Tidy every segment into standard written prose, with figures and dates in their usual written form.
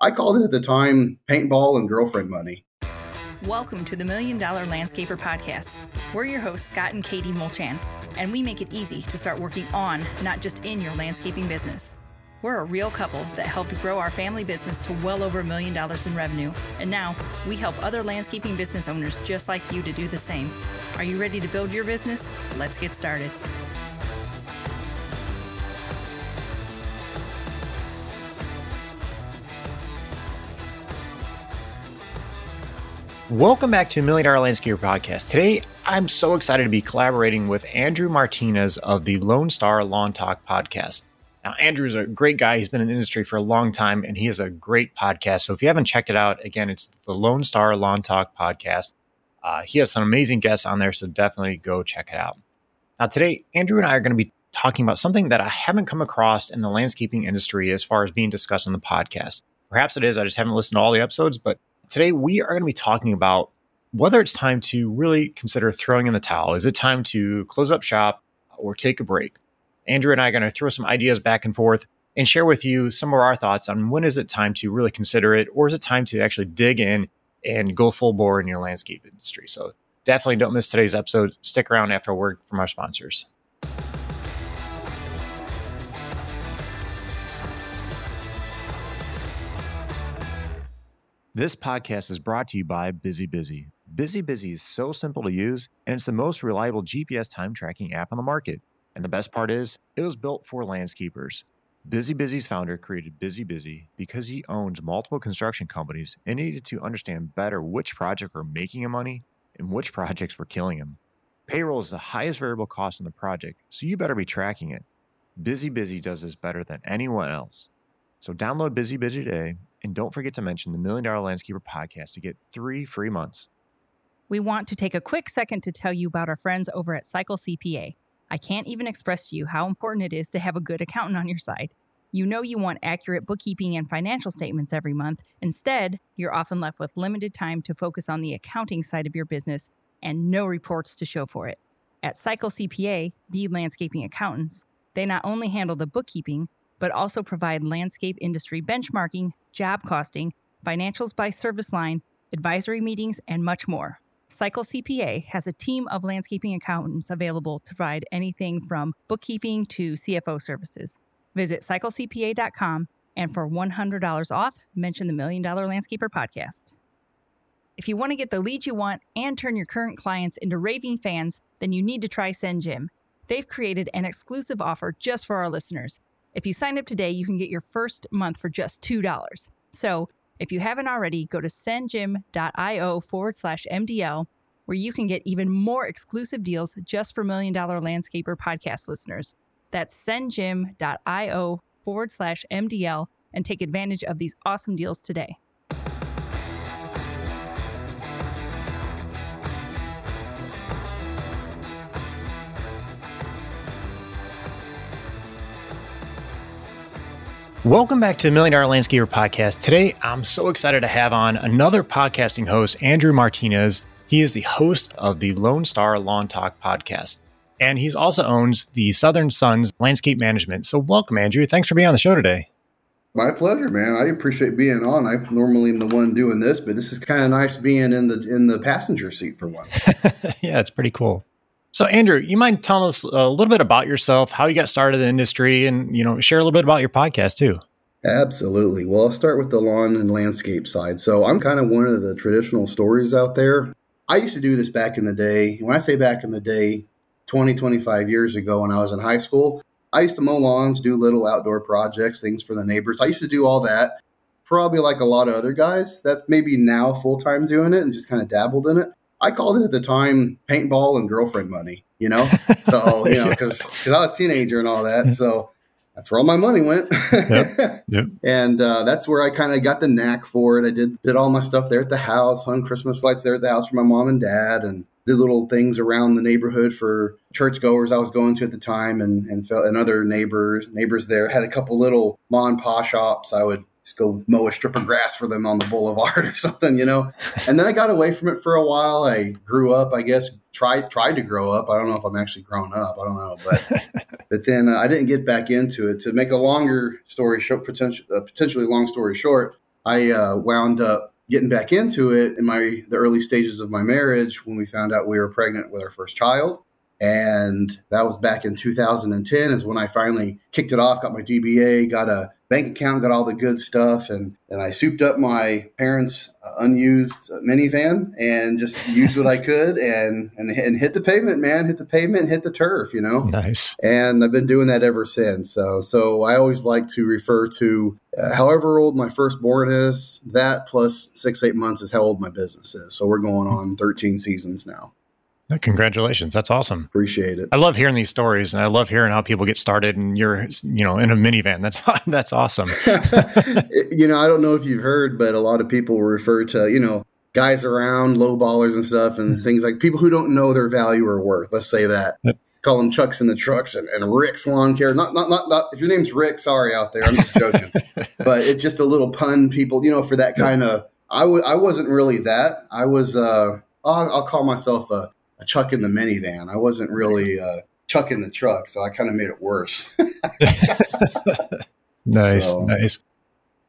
I called it at the time paintball and girlfriend money. Welcome to the $1 Million Landscaper Podcast. We're your hosts, Scott and Katie Mulchan, and we make it easy to start working on, not just in, your landscaping business. We're a real couple that helped grow our family business to well over $1 million in revenue, and now we help other landscaping business owners just like you to do the same. Are you ready to build your business? Let's get started. Welcome back to Million Dollar Landscaper Podcast. Today, I'm so excited to be collaborating with Andrew Martinez of the Lone Star Lawn Talk Podcast. Now, Andrew's a great guy. He's been in the industry for a long time, and he has a great podcast. So if you haven't checked it out, again, it's the Lone Star Lawn Talk Podcast. He has some amazing guests on there, so definitely go check it out. Now, today, Andrew and I are going to be talking about something that I haven't come across in the landscaping industry as far as being discussed on the podcast. Perhaps it is. I just haven't listened to all the episodes, but today, we are going to be talking about whether it's time to really consider throwing in the towel. Is it time to close up shop or take a break? Andrew and I are going to throw some ideas back and forth and share with you some of our thoughts on when is it time to really consider it, or is it time to actually dig in and go full bore in your landscape industry? So definitely don't miss today's episode. Stick around after a word from our sponsors. This podcast is brought to you by Busy Busy. Busy Busy is so simple to use, and it's the most reliable GPS time tracking app on the market. And the best part is, it was built for landscapers. Busy Busy's founder created Busy Busy because he owns multiple construction companies and needed to understand better which projects were making him money and which projects were killing him. Payroll is the highest variable cost in the project, so you better be tracking it. Busy Busy does this better than anyone else. So download Busy Busy today, and don't forget to mention the $1 Million Landscaper Podcast to get 3 free months. We want to take a quick second to tell you about our friends over at Cycle CPA. I can't even express to you how important it is to have a good accountant on your side. You know you want accurate bookkeeping and financial statements every month. Instead, you're often left with limited time to focus on the accounting side of your business and no reports to show for it. At Cycle CPA, the landscaping accountants, they not only handle the bookkeeping, but also provide landscape industry benchmarking, job costing, financials by service line, advisory meetings, and much more. Cycle CPA has a team of landscaping accountants available to provide anything from bookkeeping to CFO services. Visit CycleCPA.com, and for $100 off, mention the $1 Million Landscaper Podcast. If you want to get the leads you want and turn your current clients into raving fans, then you need to try Send Jim. They've created an exclusive offer just for our listeners. If you sign up today, you can get your first month for just $2. So if you haven't already, go to sendjim.io/MDL, where you can get even more exclusive deals just for $1 Million Landscaper Podcast listeners. That's sendjim.io/MDL, and take advantage of these awesome deals today. Welcome back to the $1 Million Landscaper Podcast. Today, I'm so excited to have on another podcasting host, Andrew Martinez. He is the host of the Lone Star Lawn Talk Podcast, and he also owns the Southern Sons Landscape Management. So welcome, Andrew. Thanks for being on the show today. My pleasure, man. I appreciate being on. I normally am the one doing this, but this is kind of nice being in the passenger seat for once. Yeah, it's pretty cool. So, Andrew, you mind telling us a little bit about yourself, how you got started in the industry, and, you know, share a little bit about your podcast too? Absolutely. Well, I'll start with the lawn and landscape side. So I'm kind of one of the traditional stories out there. I used to do this back in the day. When I say back in the day, 20, 25 years ago when I was in high school, I used to mow lawns, do little outdoor projects, things for the neighbors. I used to do all that, probably like a lot of other guys. That's maybe now full-time doing it and just kind of dabbled in it. I called it at the time paintball and girlfriend money, you know? So, you know, because I was a teenager and all that. So that's where all my money went. Yep. And that's where I kind of got the knack for it. I did all my stuff there at the house, hung Christmas lights there at the house for my mom and dad, and did little things around the neighborhood for churchgoers I was going to at the time, and other neighbors there. Had a couple little ma and pa shops. I would go mow a strip of grass for them on the boulevard or something, you know? And then I got away from it for a while. I grew up, I guess, tried to grow up. I don't know if I'm actually grown up. I don't know. But then I didn't get back into it. To make a longer story short, potentially long story short, I wound up getting back into it in the early stages of my marriage when we found out we were pregnant with our first child. And that was back in 2010 is when I finally kicked it off, got my DBA, got a bank account, got all the good stuff. And I souped up my parents' unused minivan and just used what I could and hit the pavement, man, hit the turf, you know? Nice. And I've been doing that ever since. So I always like to refer to however old my firstborn is, that plus 6-8 months is how old my business is. So we're going on 13 seasons now. Congratulations. That's awesome. Appreciate it. I love hearing these stories and I love hearing how people get started and you're, you know, in a minivan. That's awesome. You know, I don't know if you've heard, but a lot of people refer to, you know, guys around lowballers and stuff and things like people who don't know their value or worth. Let's say that. Yep. Call them Chucks in the Trucks and Rick's Lawn Care. Not if your name's Rick, sorry out there. I'm just joking. But it's just a little pun people, you know, for that kind of, I wasn't really that. I was, I'll call myself a Chuck in the minivan. I wasn't really Chuck in the truck, so I kind of made it worse. Nice.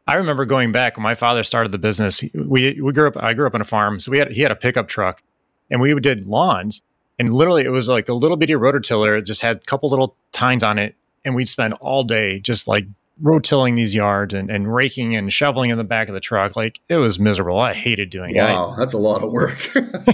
I remember going back when my father started the business. I grew up on a farm, so he had a pickup truck, and we did lawns. And literally, it was like a little bitty rototiller. It just had a couple little tines on it, and we'd spend all day just like rotilling these yards and raking and shoveling in the back of the truck. Like it was miserable. I hated doing it. Wow, that's a lot of work.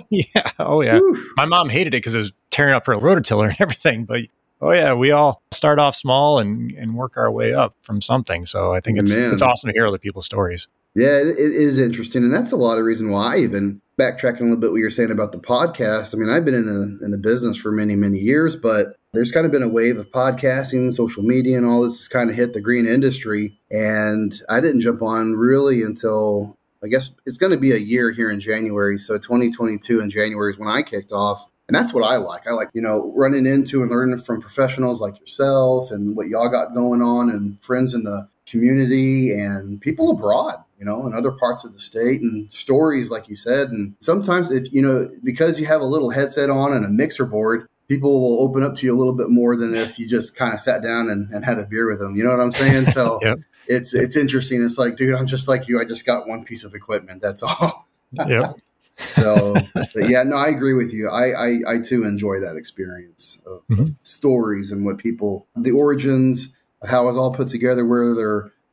Yeah. Oh yeah. Whew. My mom hated it because it was tearing up her rototiller and everything. But oh yeah, we all start off small and work our way up from something. So I think it's awesome to hear other people's stories. Yeah, it is interesting. And that's a lot of reason why I even backtracking a little bit what you're saying about the podcast. I mean, I've been in the business for many, many years, but there's kind of been a wave of podcasting, social media, and all this has kind of hit the green industry. And I didn't jump on really until, I guess it's going to be a year here in January. So 2022 in January is when I kicked off. And that's what I like. I like, you know, running into and learning from professionals like yourself and what y'all got going on and friends in the community and people abroad, you know, in other parts of the state and stories, like you said. And sometimes, if you know, because you have a little headset on and a mixer board, people will open up to you a little bit more than if you just kind of sat down and had a beer with them. You know what I'm saying? So yep. It's interesting. It's like, dude, I'm just like you. I just got one piece of equipment. That's all. Yep. So yeah, no, I agree with you. I too enjoy that experience of stories and what people, the origins of how it was all put together,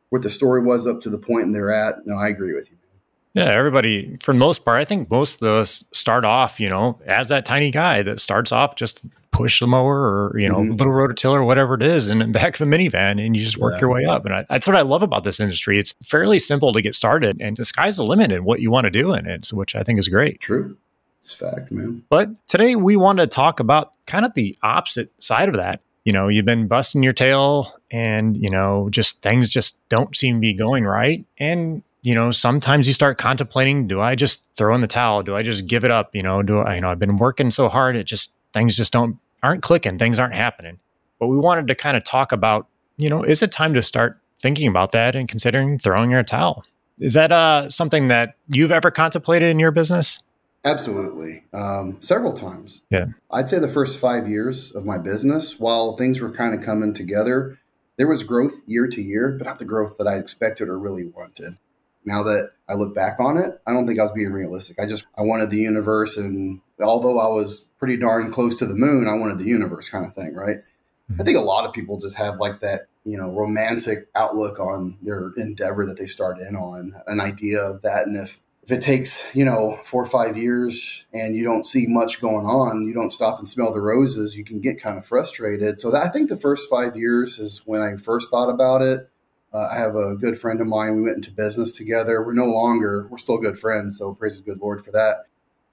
what the story was up to the point and they're at. No, I agree with you. Yeah, everybody, for the most part, I think most of us start off, you know, as that tiny guy that starts off, just push the mower or, you know, little rototiller, whatever it is, and then back of the minivan, and you just work your way up. And that's what I love about this industry. It's fairly simple to get started, and the sky's the limit in what you want to do in it, which I think is great. True. It's fact, man. But today we want to talk about kind of the opposite side of that. You know, you've been busting your tail and, you know, just things just don't seem to be going right. And you know, sometimes you start contemplating, do I just throw in the towel? Do I just give it up? You know, I've been working so hard. Things aren't clicking. Things aren't happening. But we wanted to kind of talk about, you know, is it time to start thinking about that and considering throwing your towel? Is that something that you've ever contemplated in your business? Absolutely. Several times. Yeah. I'd say the first 5 years of my business, while things were kind of coming together, there was growth year to year, but not the growth that I expected or really wanted. Now that I look back on it, I don't think I was being realistic. I wanted the universe. And although I was pretty darn close to the moon, I wanted the universe kind of thing, right? I think a lot of people just have like that, you know, romantic outlook on their endeavor that they start in on, an idea of that. And if it takes, you know, 4 or 5 years and you don't see much going on, you don't stop and smell the roses, you can get kind of frustrated. So I think the first 5 years is when I first thought about it. I have a good friend of mine. We went into business together. We're still good friends. So praise the good Lord for that.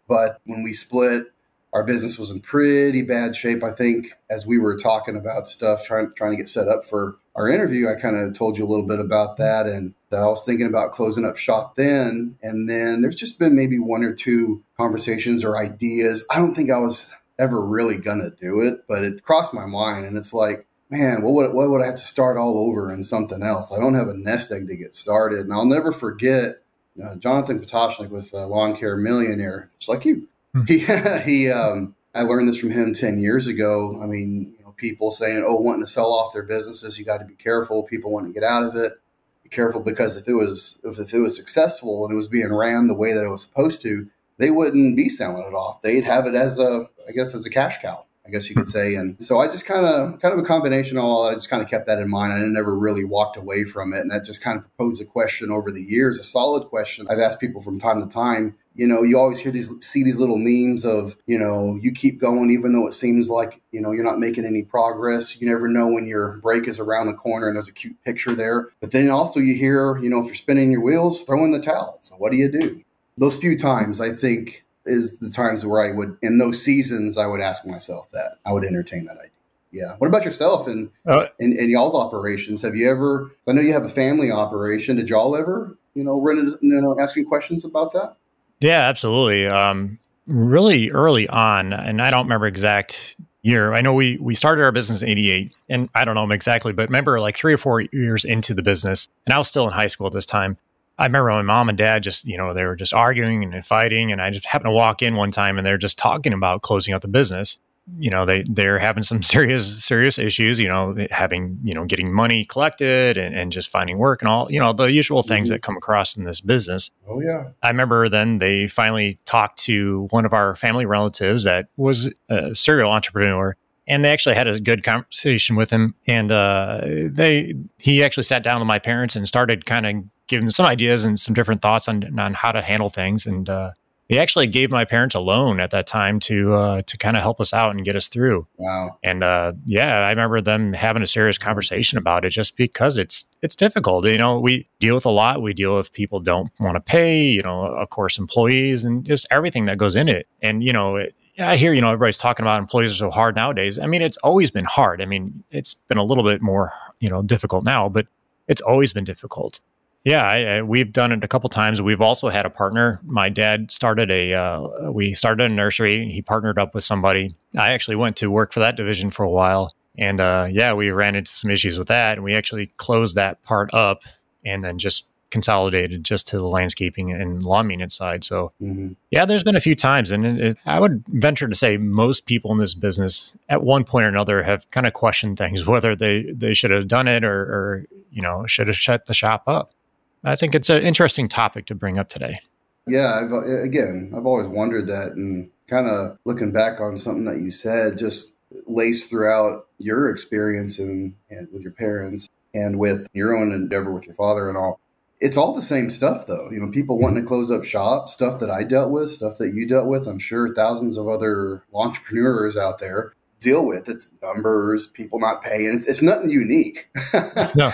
But when we split, our business was in pretty bad shape. I think as we were talking about stuff, trying to get set up for our interview, I kind of told you a little bit about that. And I was thinking about closing up shop then. And then there's just been maybe 1 or 2 conversations or ideas. I don't think I was ever really going to do it, but it crossed my mind. And it's like, man, what would I have to start all over in something else? I don't have a nest egg to get started. And I'll never forget Jonathan Patoschek with Long Care Millionaire, just like you. I learned this from him 10 years ago. I mean, you know, people saying, wanting to sell off their businesses, you got to be careful. People want to get out of it. careful, because if it was successful and it was being ran the way that it was supposed to, they wouldn't be selling it off. They'd have it as a cash cow, I guess you could say. And so I just kind of a combination of all that. I just kind of kept that in mind. I never really walked away from it. And that just kind of posed a question over the years, a solid question I've asked people from time to time. You know, you always hear see these little memes of, you know, you keep going even though it seems like, you know, you're not making any progress. You never know when your break is around the corner and there's a cute picture there. But then also you hear, you know, if you're spinning your wheels, throw in the towel. So what do you do? Those few times, I think, is the times where I would, in those seasons, I would ask myself that. I would entertain that idea. Yeah. What about yourself and y'all's operations? Have you ever, I know you have a family operation. Did y'all ever, you know, asking questions about that? Yeah, absolutely. Really early on, and I don't remember exact year. I know we started our business in 88, and I don't know exactly, but remember like 3 or 4 years into the business, and I was still in high school at this time. I remember my mom and dad just, you know, they were just arguing and fighting, and I just happened to walk in one time, and they're just talking about closing out the business. You know, they're having some serious issues, you know, getting money collected and just finding work and all, you know, the usual things that come across in this business. Oh, yeah. I remember then they finally talked to one of our family relatives that was a serial entrepreneur, and they actually had a good conversation with him. And he actually sat down with my parents and started kind of giving them some ideas and some different thoughts on how to handle things. And, they actually gave my parents a loan at that time to kind of help us out and get us through. Wow! And I remember them having a serious conversation about it, just because it's difficult. You know, we deal with a lot. We deal with people don't want to pay. You know, of course, employees and just everything that goes in it. And you know, I hear, you know, everybody's talking about employees are so hard nowadays. I mean, it's always been hard. I mean, it's been a little bit more, you know, difficult now, but it's always been difficult. Yeah, we've done it a couple times. We've also had a partner. My dad started a nursery. He partnered up with somebody. I actually went to work for that division for a while. And we ran into some issues with that. And we actually closed that part up and then just consolidated just to the landscaping and lawn maintenance side. So there's been a few times. And I would venture to say most people in this business at one point or another have kind of questioned things, whether they should have done it or you know, should have shut the shop up. I think it's an interesting topic to bring up today. Yeah, I've always wondered that, and kind of looking back on something that you said, just laced throughout your experience and with your parents and with your own endeavor with your father and all. It's all the same stuff, though. You know, people wanting to close up shop, stuff that I dealt with, stuff that you dealt with. I'm sure thousands of other entrepreneurs out there deal with. It's numbers, people not paying. It's nothing unique. No.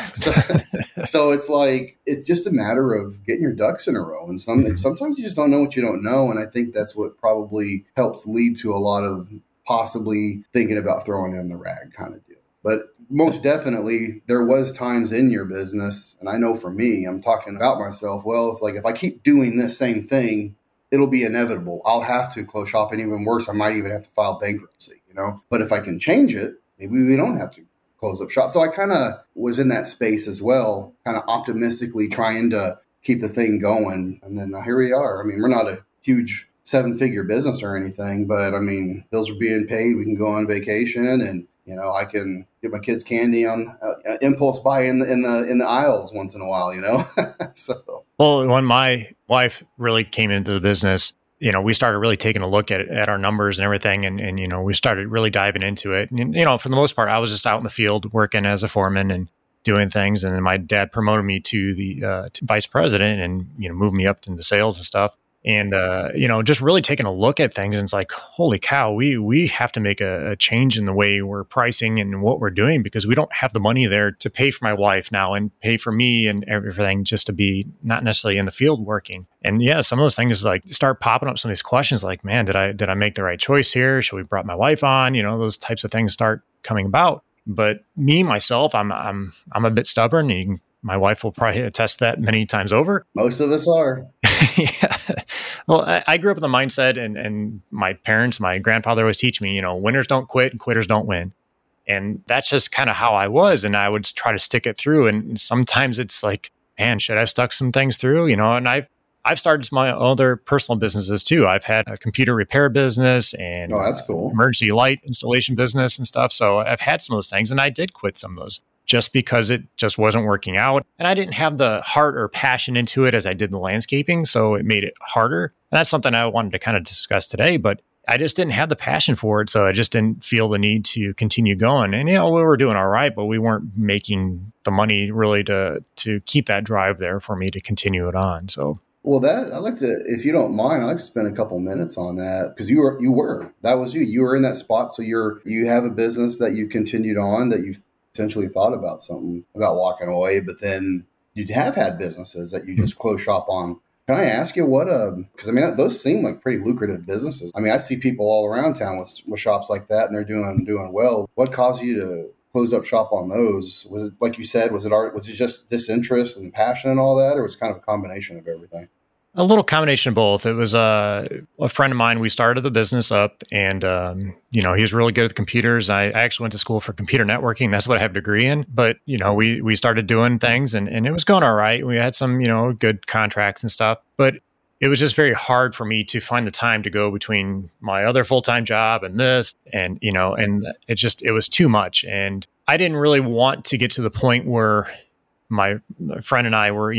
So it's like, it's just a matter of getting your ducks in a row. And sometimes you just don't know what you don't know. And I think that's what probably helps lead to a lot of possibly thinking about throwing in the rag kind of deal. But most definitely there was times in your business. And I know for me, I'm talking about myself. Well, it's like, if I keep doing this same thing, it'll be inevitable. I'll have to close shop. And even worse, I might even have to file bankruptcy. Know, but if I can change it, maybe we don't have to close up shop. So I kind of was in that space as well, kind of optimistically trying to keep the thing going. And then here we are. I mean, we're not a huge 7-figure business or anything, but I mean, bills are being paid. We can go on vacation, and you know, I can get my kids candy on impulse buy in the aisles once in a while. You know, so well, when my wife really came into the business, you know, we started really taking a look at our numbers and everything. And, you know, we started really diving into it. And, you know, for the most part, I was just out in the field working as a foreman and doing things. And then my dad promoted me to the to vice president and, you know, moved me up into sales and stuff. And, you know, just really taking a look at things. And it's like, holy cow, we have to make a change in the way we're pricing and what we're doing, because we don't have the money there to pay for my wife now and pay for me and everything just to be not necessarily in the field working. And yeah, some of those things like start popping up, some of these questions like, man, did I make the right choice here? Should we brought my wife on? You know, those types of things start coming about. But me, myself, I'm a bit stubborn. And my wife will probably attest that many times over. Most of us are. Yeah. Well, I grew up with the mindset and my parents, my grandfather always teach me, you know, winners don't quit and quitters don't win. And that's just kind of how I was. And I would try to stick it through. And sometimes it's like, man, should I have stuck some things through? You know, and I've started my other personal businesses too. I've had a computer repair business and emergency light installation business and stuff. So I've had some of those things, and I did quit some of those. just because it just wasn't working out. And I didn't have the heart or passion into it as I did the landscaping, so it made it harder. And that's something I wanted to kind of discuss today, but I just didn't have the passion for it, so I just didn't feel the need to continue going. And, you know, we were doing all right, but we weren't making the money really to keep that drive there for me to continue it on. So, well, that I'd like to, if you don't mind, I'd like to spend a couple minutes on that, because you were in that spot. So you have a business that you continued on, that you've potentially thought about something about walking away, but then you have had businesses that you just close shop on. Can I ask you because I mean, those seem like pretty lucrative businesses. I mean, I see people all around town with shops like that, and they're doing well. What caused you to close up shop on those? Was it, like you said, was it just disinterest and passion and all that, or was it kind of a combination of everything? A little combination of both. It was a friend of mine. We started the business up, and he was really good with computers. I actually went to school for computer networking. That's what I have a degree in. But we started doing things, and it was going all right. We had some good contracts and stuff, but it was just very hard for me to find the time to go between my other full-time job and this, and and it was too much, and I didn't really want to get to the point where my friend and I were,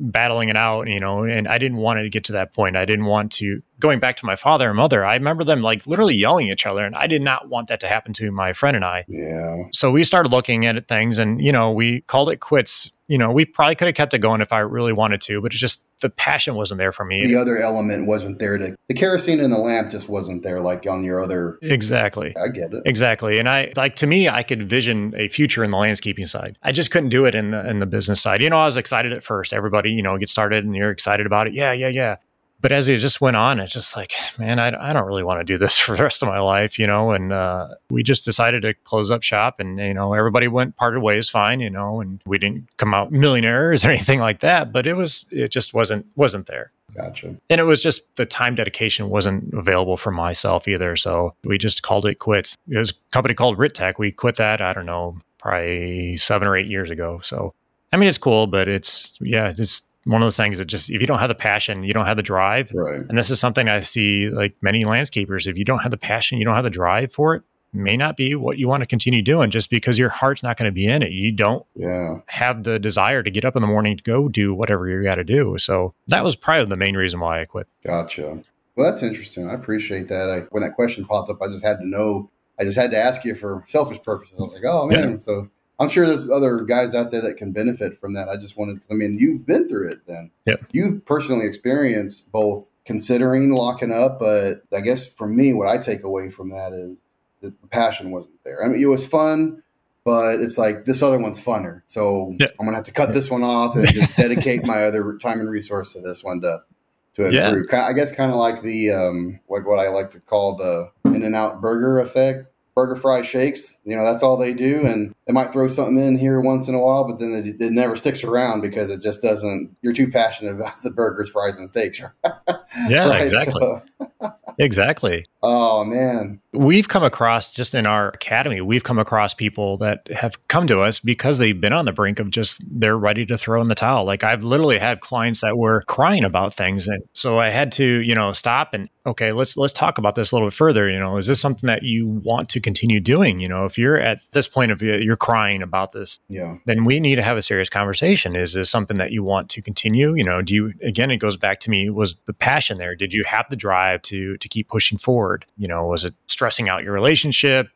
battling it out, and I didn't want to get to that point. I didn't want to, going back to my father and mother, I remember them like literally yelling at each other, and I did not want that to happen to my friend and I. Yeah. So we started looking at things, and, we called it quits. We probably could have kept it going if I really wanted to, but it's just the passion wasn't there for me. The other element wasn't there. The kerosene in the lamp just wasn't there like on your other. Exactly. I get it. Exactly. And to me, I could envision a future in the landscaping side. I just couldn't do it in the business side. I was excited at first. Everybody, gets started and you're excited about it. Yeah, yeah, yeah. But as it just went on, it's just like, man, I don't really want to do this for the rest of my life, and we just decided to close up shop, and, everybody parted ways fine, and we didn't come out millionaires or anything like that, but it just wasn't there. Gotcha. And it was just the time dedication wasn't available for myself either. So we just called it quits. It was a company called Rit Tech. We quit that, I don't know, probably 7 or 8 years ago. So, I mean, it's cool, but it's one of those things that just, if you don't have the passion, you don't have the drive. Right. And this is something I see like many landscapers. If you don't have the passion, you don't have the drive for it, may not be what you want to continue doing just because your heart's not going to be in it. You don't have the desire to get up in the morning to go do whatever you got to do. So that was probably the main reason why I quit. Gotcha. Well, that's interesting. I appreciate that. When that question popped up, I just had to ask you for selfish purposes. I was like, oh man. Yeah. So I'm sure there's other guys out there that can benefit from that. I just wanted, you've been through it then. Yep. You've personally experienced both considering locking up, but I guess for me, what I take away from that is that the passion wasn't there. I mean, it was fun, but it's like this other one's funner. So yep. I'm going to have to cut this one off and just dedicate my other time and resource to this one to improve. Yeah. I guess kind of like the, what I like to call the In-N-Out burger effect. Burger fry shakes, that's all they do. And they might throw something in here once in a while, but then it never sticks around because it just doesn't, you're too passionate about the burgers, fries, and steaks. Yeah, right? Exactly. So. Exactly. Oh, man. We've come across, just in our academy, people that have come to us because they've been on the brink of just, they're ready to throw in the towel. Like I've literally had clients that were crying about things. And so I had to, stop and, okay, let's talk about this a little bit further. Is this something that you want to continue doing? If you're at this point of you're crying about this, then we need to have a serious conversation. Is this something that you want to continue? Do you, again, it goes back to me, was the passion there? Did you have the drive to keep pushing forward? Was it stressing out your relationship?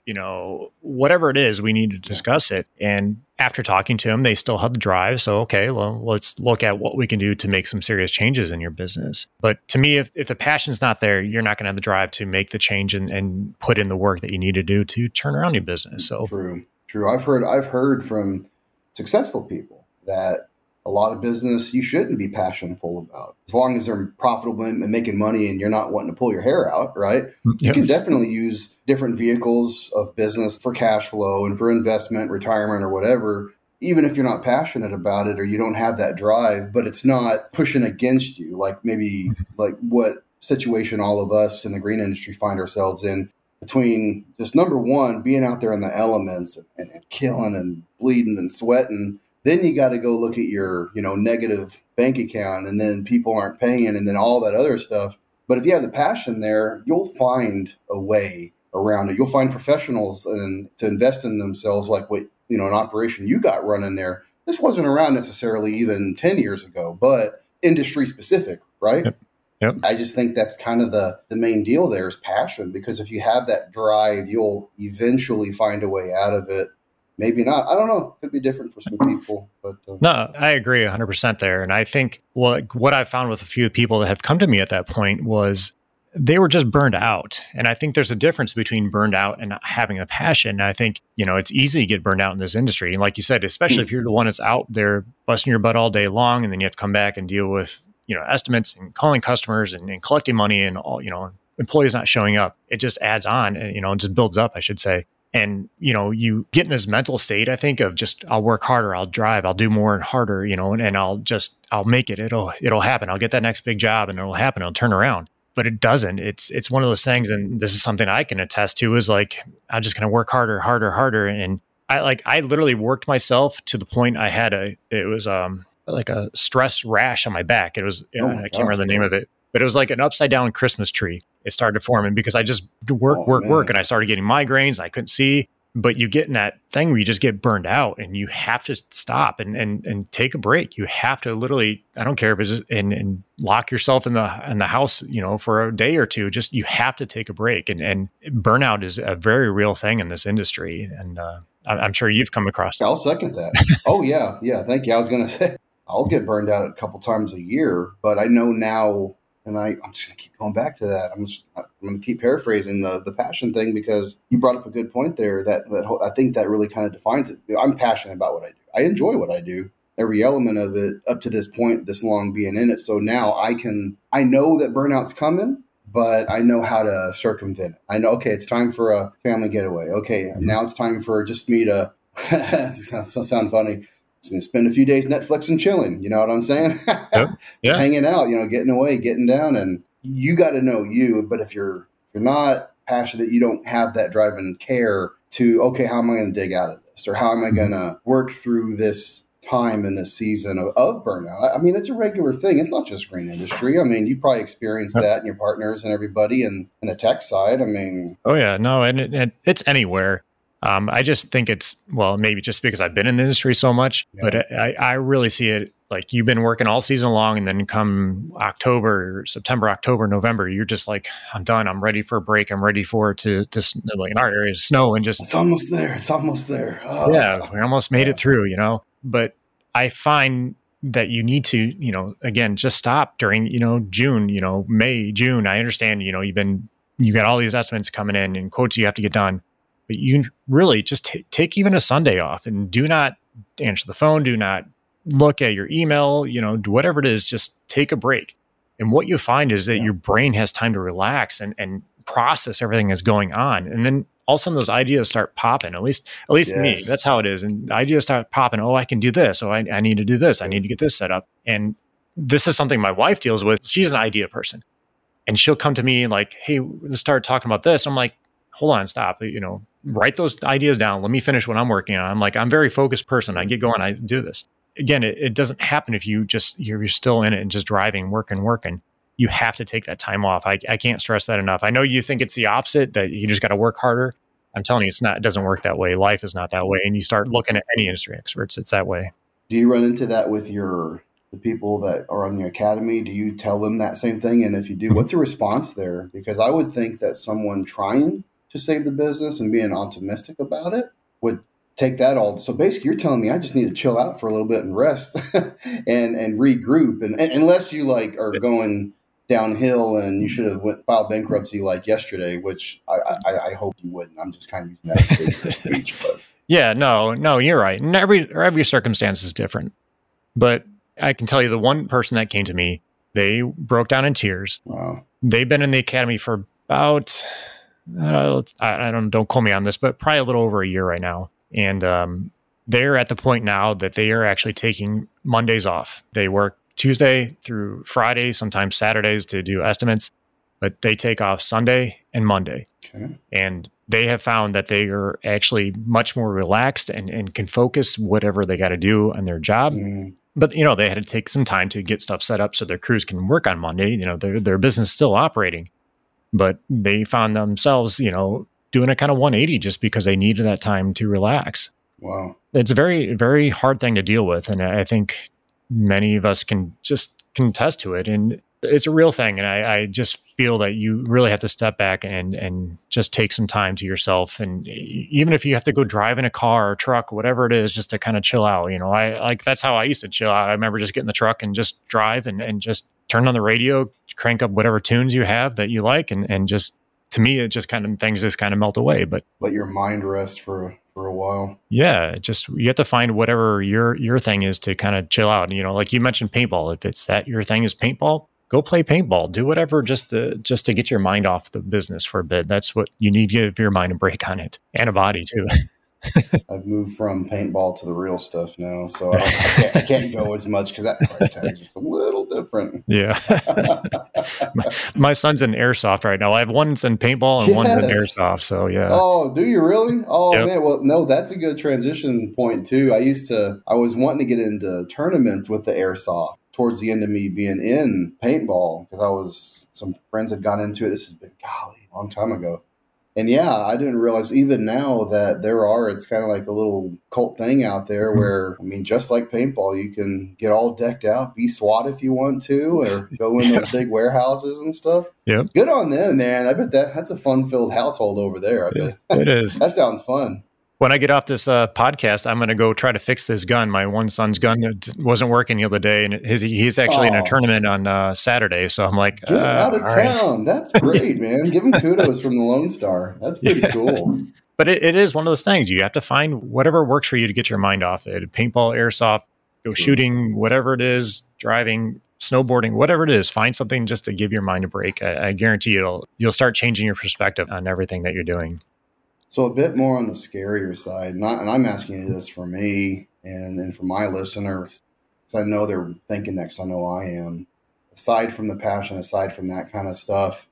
Whatever it is, we need to discuss it. And after talking to them, they still had the drive. So, okay, well, let's look at what we can do to make some serious changes in your business. But to me, if the passion's not there, you're not going to have the drive to make the change and put in the work that you need to do to turn around your business. So True. I've heard from successful people that a lot of business you shouldn't be passionful about. As long as they're profitable and making money and you're not wanting to pull your hair out, right? Yep. You can definitely use different vehicles of business for cash flow and for investment, retirement, or whatever, even if you're not passionate about it or you don't have that drive, but it's not pushing against you. Like maybe like what situation all of us in the green industry find ourselves in between just number one, being out there in the elements and killing and bleeding and sweating. Then you got to go look at your, negative bank account, and then people aren't paying, and then all that other stuff. But if you have the passion there, you'll find a way around it. You'll find professionals and to invest in themselves, like what, you know, an operation you got running there. This wasn't around necessarily even 10 years ago, but industry specific, right? Yep. Yep. I just think that's kind of the main deal there is passion, because if you have that drive, you'll eventually find a way out of it. Maybe not. I don't know. Could be different for some people. But no, I agree 100% there. And I think what I found with a few people that have come to me at that point was they were just burned out. And I think there's a difference between burned out and having a passion. And I think, you know, it's easy to get burned out in this industry. And like you said, especially if you're the one that's out there busting your butt all day long, and then you have to come back and deal with, you know, estimates and calling customers and collecting money and all, you know, employees not showing up. It just adds on and, you know, it just builds up, I should say. And, you know, you get in this mental state, I think, of just, I'll work harder, I'll drive, I'll do more and harder, you know, and I'll make it, it'll happen. I'll get that next big job and it'll happen, it'll turn around. But it doesn't. It's one of those things, and this is something I can attest to, is like, I'm just going to work harder, harder, harder. And I literally worked myself to the point I had a stress rash on my back. It was, I can't remember the name of it, but it was like an upside down Christmas tree. It started forming because I just work, and I started getting migraines. I couldn't see, but you get in that thing where you just get burned out, and you have to stop and take a break. You have to literally, I don't care if it's just, and lock yourself in the house, you know, for a day or two. Just, you have to take a break, and burnout is a very real thing in this industry, and I'm sure you've come across that. I'll second that. Oh yeah, yeah. Thank you. I was gonna say I'll get burned out a couple times a year, but I know now. And I'm just going to keep going back to that. I'm going to keep paraphrasing the passion thing, because you brought up a good point there. That I think that really kind of defines it. I'm passionate about what I do. I enjoy what I do, every element of it up to this point, this long being in it. So now I know that burnout's coming, but I know how to circumvent it. I know, okay, it's time for a family getaway. Okay, now it's time for just me to, it's going to sound funny, spend a few days Netflix and chilling. You know what I'm saying? Yep. Yeah. Hanging out, you know, getting away, getting down. And you got to know you. But if you're not passionate, you don't have that drive and care to, okay, how am I going to dig out of this? Or how am I going to work through this time in this season of burnout? I mean, it's a regular thing. It's not just green industry. I mean, you probably experienced that in your partners and everybody and the tech side. I mean. Oh, yeah. No, and it's anywhere. I just think it's, well, maybe just because I've been in the industry so much, but I really see it like you've been working all season long, and then come September, October, November, you're just like, I'm done. I'm ready for a break. I'm ready for it to like in our area, snow and just. It's almost there. It's almost there. Oh. Yeah. We almost made it through, you know, but I find that you need to, you know, again, just stop during, you know, June, you know, May, June. I understand, you know, you got all these estimates coming in and quotes you have to get done. But you really just take even a Sunday off and do not answer the phone. Do not look at your email, you know, do whatever it is, just take a break. And what you find is that your brain has time to relax and process everything that's going on. And then all of a sudden those ideas start popping, at least me, that's how it is. And ideas start popping. Oh, I can do this. Oh, I need to do this. I need to get this set up. And this is something my wife deals with. She's an idea person, and she'll come to me and like, hey, let's start talking about this. I'm like, hold on, stop, you know. Write those ideas down. Let me finish what I'm working on. I'm like, I'm a very focused person. I get going. I do this. Again, it doesn't happen if you just, you're still in it and just driving, working. You have to take that time off. I can't stress that enough. I know you think it's the opposite, that you just got to work harder. I'm telling you, it's not, it doesn't work that way. Life is not that way. And you start looking at any industry experts, it's that way. Do you run into that with the people that are on your academy? Do you tell them that same thing? And if you do, what's the response there? Because I would think that someone trying to save the business and being optimistic about it would take that all. So basically you're telling me I just need to chill out for a little bit and rest and regroup. And unless you like are going downhill and you should have filed bankruptcy like yesterday, which I hope you wouldn't. I'm just kind of using that as figure of speech. But. Yeah, no, you're right. And every circumstance is different. But I can tell you the one person that came to me, they broke down in tears. Wow. They've been in the academy for about... don't call me on this, but probably a little over a year right now. And they're at the point now that they are actually taking Mondays off. They work Tuesday through Friday, sometimes Saturdays to do estimates, but they take off Sunday and Monday. Okay. And they have found that they are actually much more relaxed and can focus whatever they got to do on their job. Mm. But, you know, they had to take some time to get stuff set up so their crews can work on Monday. You know, their business is still operating. But they found themselves, you know, doing a kind of 180 just because they needed that time to relax. Wow. It's a very, very hard thing to deal with. And I think many of us can just contest to it. And it's a real thing. And I just feel that you really have to step back and just take some time to yourself. And even if you have to go drive in a car or truck, whatever it is, just to kind of chill out, you know, I like, that's how I used to chill out. I remember just getting the truck and just drive and just turn on the radio, crank up whatever tunes you have that you like. And just, to me, it just kind of, things just kind of melt away, but let your mind rest for a while. Yeah. Just, you have to find whatever your thing is to kind of chill out. And, you know, like you mentioned paintball, if it's that your thing is paintball, go play paintball, do whatever just to get your mind off the business for a bit. That's what you need to give your mind a break on it, and a body too. I've moved from paintball to the real stuff now, so I can't go as much because that price tag is just a little different. Yeah. my son's in airsoft right now. I have one's in paintball and one's in airsoft. So yeah. Oh, do you really? Oh yep. Man. Well, no, that's a good transition point too. I was wanting to get into tournaments with the airsoft towards the end of me being in paintball because some friends had gotten into it. This has been a long time ago. And yeah, I didn't realize even now that it's kind of like a little cult thing out there where, I mean, just like paintball, you can get all decked out, be SWAT if you want to, or go in those big warehouses and stuff. Yep. Good on them, man. I bet that's a fun-filled household over there. I bet. It is. That sounds fun. When I get off this podcast, I'm going to go try to fix this gun. My one son's gun wasn't working the other day, and he's actually in a tournament on Saturday. So I'm like, dude, out of town. Right. That's great, man. Give him kudos from the Lone Star. That's pretty cool. But it is one of those things. You have to find whatever works for you to get your mind off it. Paintball, airsoft, go shooting, whatever it is, driving, snowboarding, whatever it is, find something just to give your mind a break. I guarantee you'll start changing your perspective on everything that you're doing. So a bit more on the scarier side, and I'm asking you this for me and for my listeners, because I know they're thinking that, because I know I am. Aside from the passion, aside from that kind of stuff,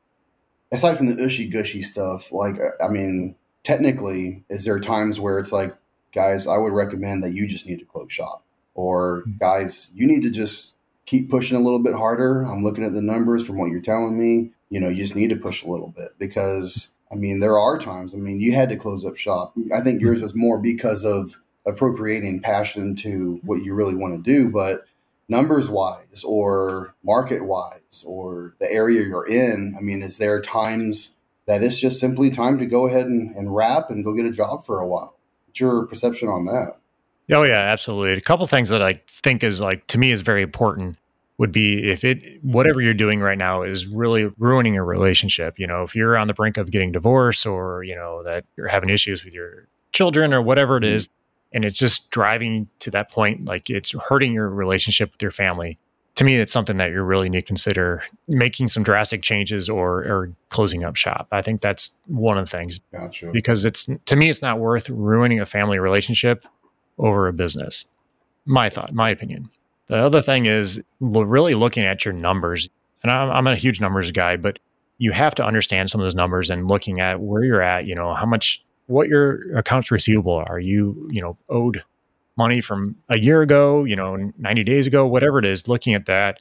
aside from the ushy-gushy stuff, like, I mean, technically, is there times where it's like, guys, I would recommend that you just need to close shop, or guys, you need to just keep pushing a little bit harder. I'm looking at the numbers from what you're telling me. You know, you just need to push a little bit because... I mean, there are times, I mean, you had to close up shop. I think yours was more because of appropriating passion to what you really want to do, but numbers wise or market wise or the area you're in, I mean, is there times that it's just simply time to go ahead and wrap and go get a job for a while? What's your perception on that? Oh yeah, absolutely. A couple things that I think is like, to me is very important. Would be if whatever you're doing right now is really ruining your relationship. You know, if you're on the brink of getting divorced, or, you know, that you're having issues with your children or whatever it is, and it's just driving to that point, like it's hurting your relationship with your family. To me, it's something that you really need to consider making some drastic changes or closing up shop. I think that's one of the things. Gotcha. Because to me, it's not worth ruining a family relationship over a business. My opinion. The other thing is really looking at your numbers. And I'm a huge numbers guy, but you have to understand some of those numbers and looking at where you're at, you know, what your accounts receivable are. You owed money from a year ago, you know, 90 days ago, whatever it is, looking at that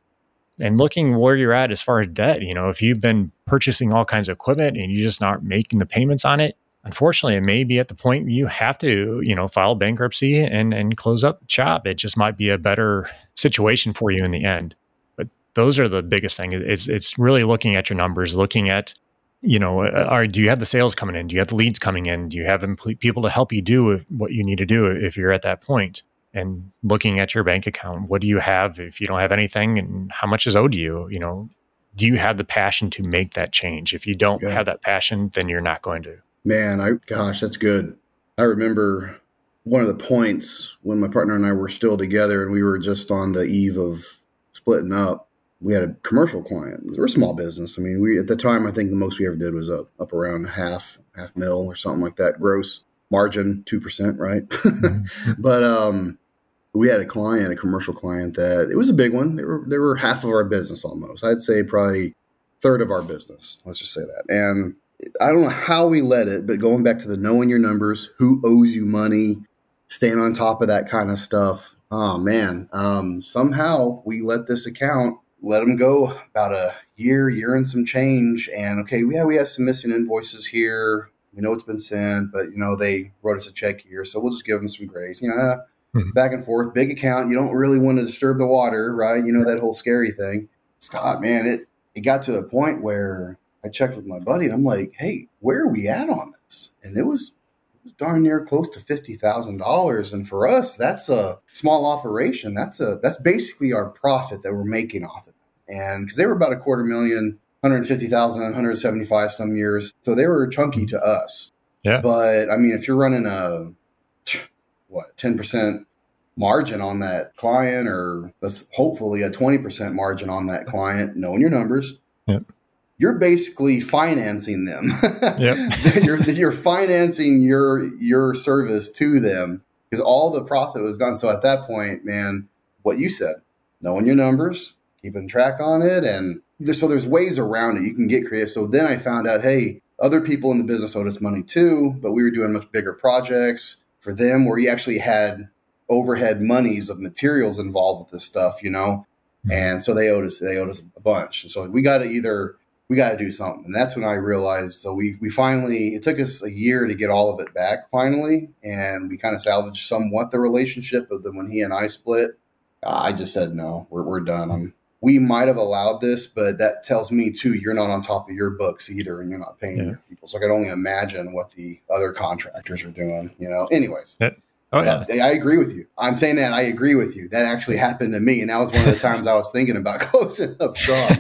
and looking where you're at as far as debt. You know, if you've been purchasing all kinds of equipment and you're just not making the payments on it, unfortunately, it may be at the point you have to, you know, file bankruptcy and close up shop. It just might be a better situation for you in the end. But those are the biggest thing. It's really looking at your numbers, looking at, you know, do you have the sales coming in? Do you have the leads coming in? Do you have people to help you do what you need to do if you're at that point? And looking at your bank account, what do you have if you don't have anything, and how much is owed to you? You know, do you have the passion to make that change? If you don't have that passion, then you're not going to. Man, gosh, that's good. I remember one of the points when my partner and I were still together and we were just on the eve of splitting up. We had a commercial client. We're a small business. I mean, at the time, I think the most we ever did was up around half mil or something like that. Gross margin, 2%, right? Mm-hmm. But we had a commercial client that it was a big one. They were half of our business almost. I'd say probably third of our business. Let's just say that. And I don't know how we let it, but going back to the knowing your numbers, who owes you money, staying on top of that kind of stuff. Oh, man. Somehow we let them go about a year and some change. And, okay, we have some missing invoices here. We know it's been sent, but, you know, they wrote us a check here, so we'll just give them some grace. You know, back and forth, big account. You don't really want to disturb the water, right? You know, that whole scary thing. Scott, man, it got to a point where I checked with my buddy, and I'm like, hey, where are we at on this? And it was darn near close to $50,000. And for us, that's a small operation. That's basically our profit that we're making off it. And because they were about $250,000, 150,000, 175 some years. So they were chunky to us. Yeah. But I mean, if you're running a 10% margin on that client, or that's hopefully a 20% margin on that client, knowing your numbers, yep, you're basically financing them. Yep. you're financing your service to them, because all the profit was gone. So at that point, man, what you said, knowing your numbers, keeping track on it. And so there's ways around it. You can get creative. So then I found out, hey, other people in the business owed us money too, but we were doing much bigger projects for them where you actually had overhead monies of materials involved with this stuff, you know? And so they owed us a bunch. And so we got to do something. And that's when I realized, so we finally, it took us a year to get all of it back finally. And we kind of salvaged somewhat the relationship. But then when he and I split, I just said, no, we're done. We might have allowed this, but that tells me too, you're not on top of your books either, and you're not paying your people. So I can only imagine what the other contractors are doing, you know. Anyways, I agree with you. I'm saying that I agree with you. That actually happened to me, and that was one of the times I was thinking about closing up shop.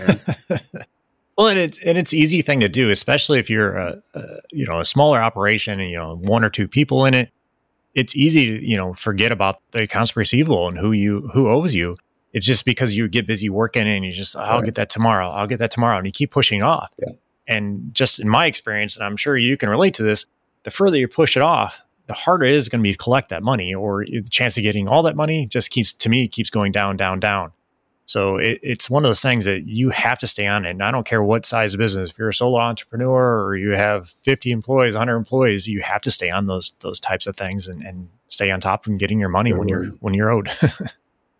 Well, and it's easy thing to do, especially if you're a smaller operation and you know one or two people in it. It's easy to forget about the accounts receivable and who owes you. It's just because you get busy working and you just, I'll get that tomorrow. I'll get that tomorrow. And you keep pushing off. Yeah. And just in my experience, and I'm sure you can relate to this, the further you push it off, the harder it is going to be to collect that money, or the chance of getting all that money just keeps going down, down, down. So it's one of those things that you have to stay on it. And I don't care what size of business, if you're a solo entrepreneur or you have 50 employees, 100 employees, you have to stay on those types of things and stay on top of getting your money when you're owed.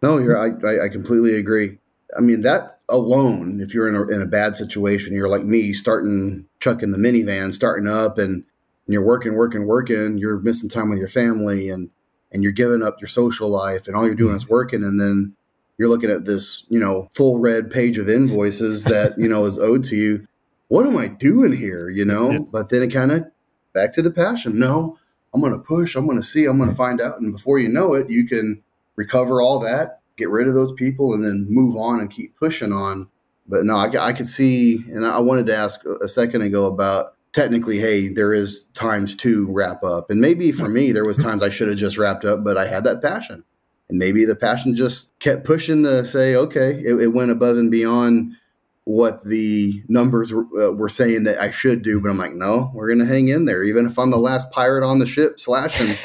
No, I completely agree. I mean, that alone, if you're in a bad situation, you're like me, chucking the minivan, starting up, and you're working, you're missing time with your family, and you're giving up your social life, and all you're doing is working, and then you're looking at this, full red page of invoices that, is owed to you. What am I doing here, Yeah. But then it kind of, back to the passion. No, I'm going to push, I'm going to see, I'm going to find out, and before you know it, you can recover all that, get rid of those people, and then move on and keep pushing on. But no, I could see, and I wanted to ask a second ago about technically, hey, there is times to wrap up. And maybe for me, there was times I should have just wrapped up, but I had that passion. And maybe the passion just kept pushing to say, okay, it went above and beyond what the numbers were saying that I should do. But I'm like, no, we're going to hang in there. Even if I'm the last pirate on the ship slashing.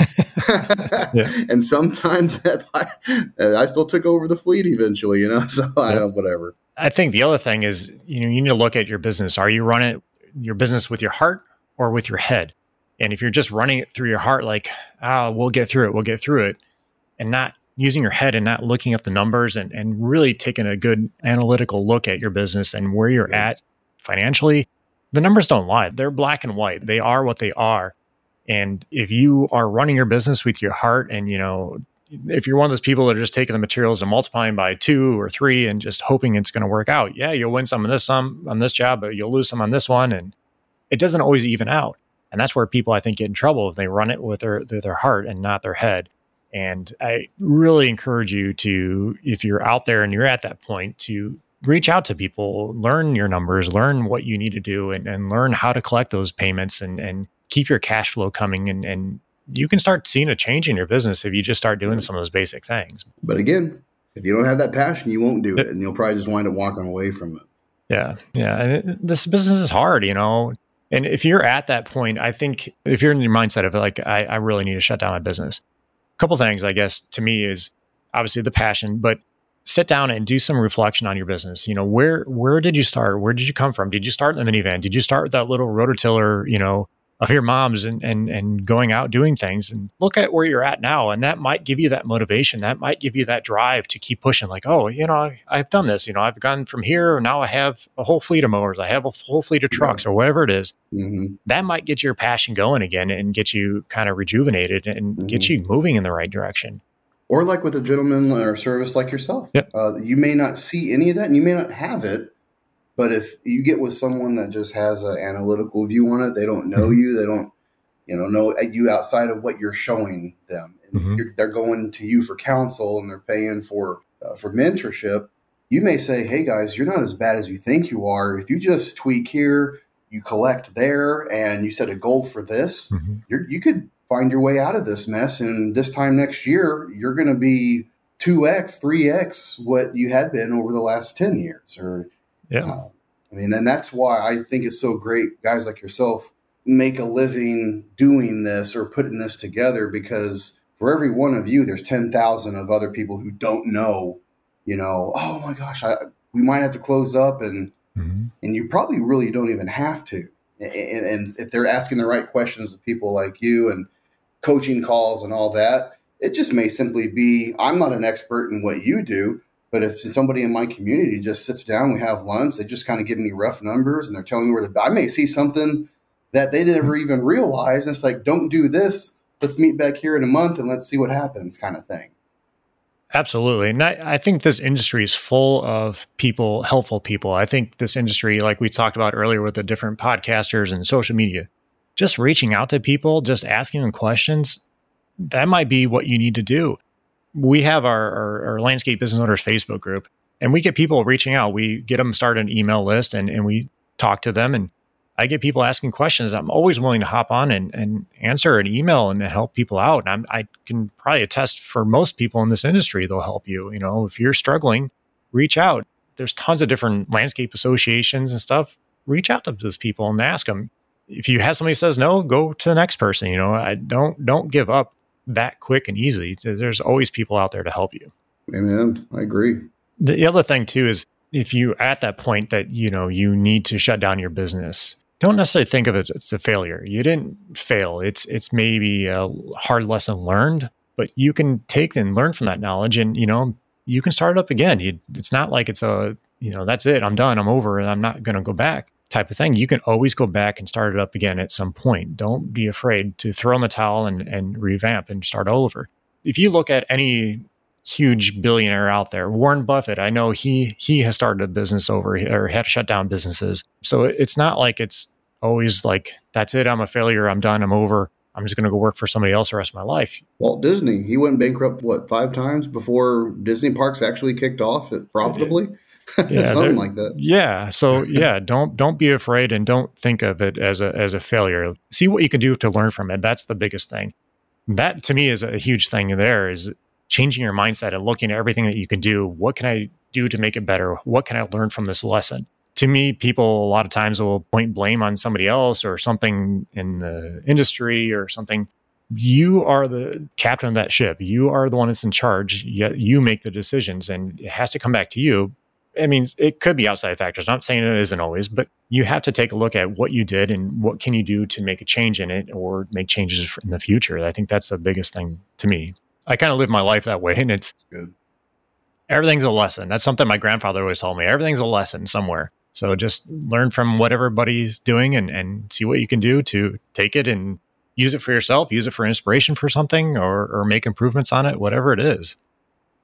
And sometimes I still took over the fleet eventually, so I don't, whatever. I think the other thing is, you need to look at your business. Are you running your business with your heart or with your head? And if you're just running it through your heart, like, we'll get through it, and not using your head and not looking at the numbers and really taking a good analytical look at your business and where you're at financially, the numbers don't lie. They're black and white. They are what they are. And if you are running your business with your heart and, if you're one of those people that are just taking the materials and multiplying by 2 or 3 and just hoping it's going to work out, you'll win some on this job, but you'll lose some on this one. And it doesn't always even out. And that's where people, I think, get in trouble if they run it with their heart and not their head. And I really encourage you to, if you're out there and you're at that point, to reach out to people, learn your numbers, learn what you need to do, and learn how to collect those payments and keep your cash flow coming, and you can start seeing a change in your business if you just start doing some of those basic things. But again, if you don't have that passion, you won't do it, and you'll probably just wind up walking away from it. Yeah. And this business is hard, and if you're at that point, I think if you're in your mindset of like, I really need to shut down my business, a couple things, I guess, to me is obviously the passion, but sit down and do some reflection on your business. Where did you start? Where did you come from? Did you start in the minivan? Did you start with that little rototiller, of your moms and going out doing things, and look at where you're at now. And that might give you that motivation. That might give you that drive to keep pushing, like, oh, you know, I've done this, you know, I've gone from here. Now I have a whole fleet of mowers. I have a whole fleet of trucks or whatever it is. Mm-hmm. That might get your passion going again and get you kind of rejuvenated and mm-hmm. get you moving in the right direction. Or like with a gentleman or service like yourself, yep. You may not see any of that and you may not have it. But if you get with someone that just has an analytical view on it, they don't know mm-hmm. you, they don't, you know you outside of what you're showing them. And mm-hmm. They're going to you for counsel and they're paying for mentorship. You may say, hey guys, you're not as bad as you think you are. If you just tweak here, you collect there, and you set a goal for this, mm-hmm. you could find your way out of this mess. And this time next year, you're going to be 2X, 3X what you had been over the last 10 years or yeah. I mean, and that's why I think it's so great guys like yourself make a living doing this or putting this together, because for every one of you, there's 10,000 of other people who don't know, you know, oh my gosh, we might have to close up and, mm-hmm. and you probably really don't even have to. And if they're asking the right questions of people like you and coaching calls and all that, it just may simply be, I'm not an expert in what you do. But if somebody in my community just sits down, we have lunch, they just kind of give me rough numbers and they're telling me where I may see something that they never even realize. And it's like, don't do this. Let's meet back here in a month and let's see what happens kind of thing. Absolutely. And I think this industry is full of people, helpful people. I think this industry, like we talked about earlier with the different podcasters and social media, just reaching out to people, just asking them questions, that might be what you need to do. We have our Landscape Business Owners Facebook group, and we get people reaching out. We get them started an email list, and we talk to them. And I get people asking questions. I'm always willing to hop on and answer an email and help people out. And I can probably attest for most people in this industry, they'll help you. You know, if you're struggling, reach out. There's tons of different landscape associations and stuff. Reach out to those people and ask them. If you have somebody who says no, go to the next person. You know, don't give up that quick and easy. There's always people out there to help you. Amen. I agree. The other thing too is if you're at that point that, you know, you need to shut down your business, don't necessarily think of it as a failure. You didn't fail. It's maybe a hard lesson learned, but you can take and learn from that knowledge and, you know, you can start it up again. It's not like it's a, you know, that's it. I'm done. I'm over and I'm not going to go back type of thing. You can always go back and start it up again at some point. Don't be afraid to throw in the towel and revamp and start all over. If you look at any huge billionaire out there, Warren Buffett, I know he has started a business over or had to shut down businesses. So it's not like it's always like, that's it. I'm a failure. I'm done. I'm over. I'm just going to go work for somebody else the rest of my life. Walt Disney, he went bankrupt, 5 times before Disney Parks actually kicked off profitably? Yeah, something like that. Yeah. So yeah, don't be afraid and don't think of it as a failure. See what you can do to learn from it. That's the biggest thing. That to me is a huge thing there, is changing your mindset and looking at everything that you can do. What can I do to make it better? What can I learn from this lesson? To me, people a lot of times will point blame on somebody else or something in the industry or something. You are the captain of that ship. You are the one that's in charge. Yet you make the decisions and it has to come back to you. I mean, it could be outside factors. I'm not saying it isn't always, but you have to take a look at what you did and what can you do to make a change in it or make changes in the future. I think that's the biggest thing to me. I kind of live my life that way, and it's good. Everything's a lesson. That's something my grandfather always told me. Everything's a lesson somewhere. So just learn from what everybody's doing and see what you can do to take it and use it for yourself, use it for inspiration for something or make improvements on it, whatever it is.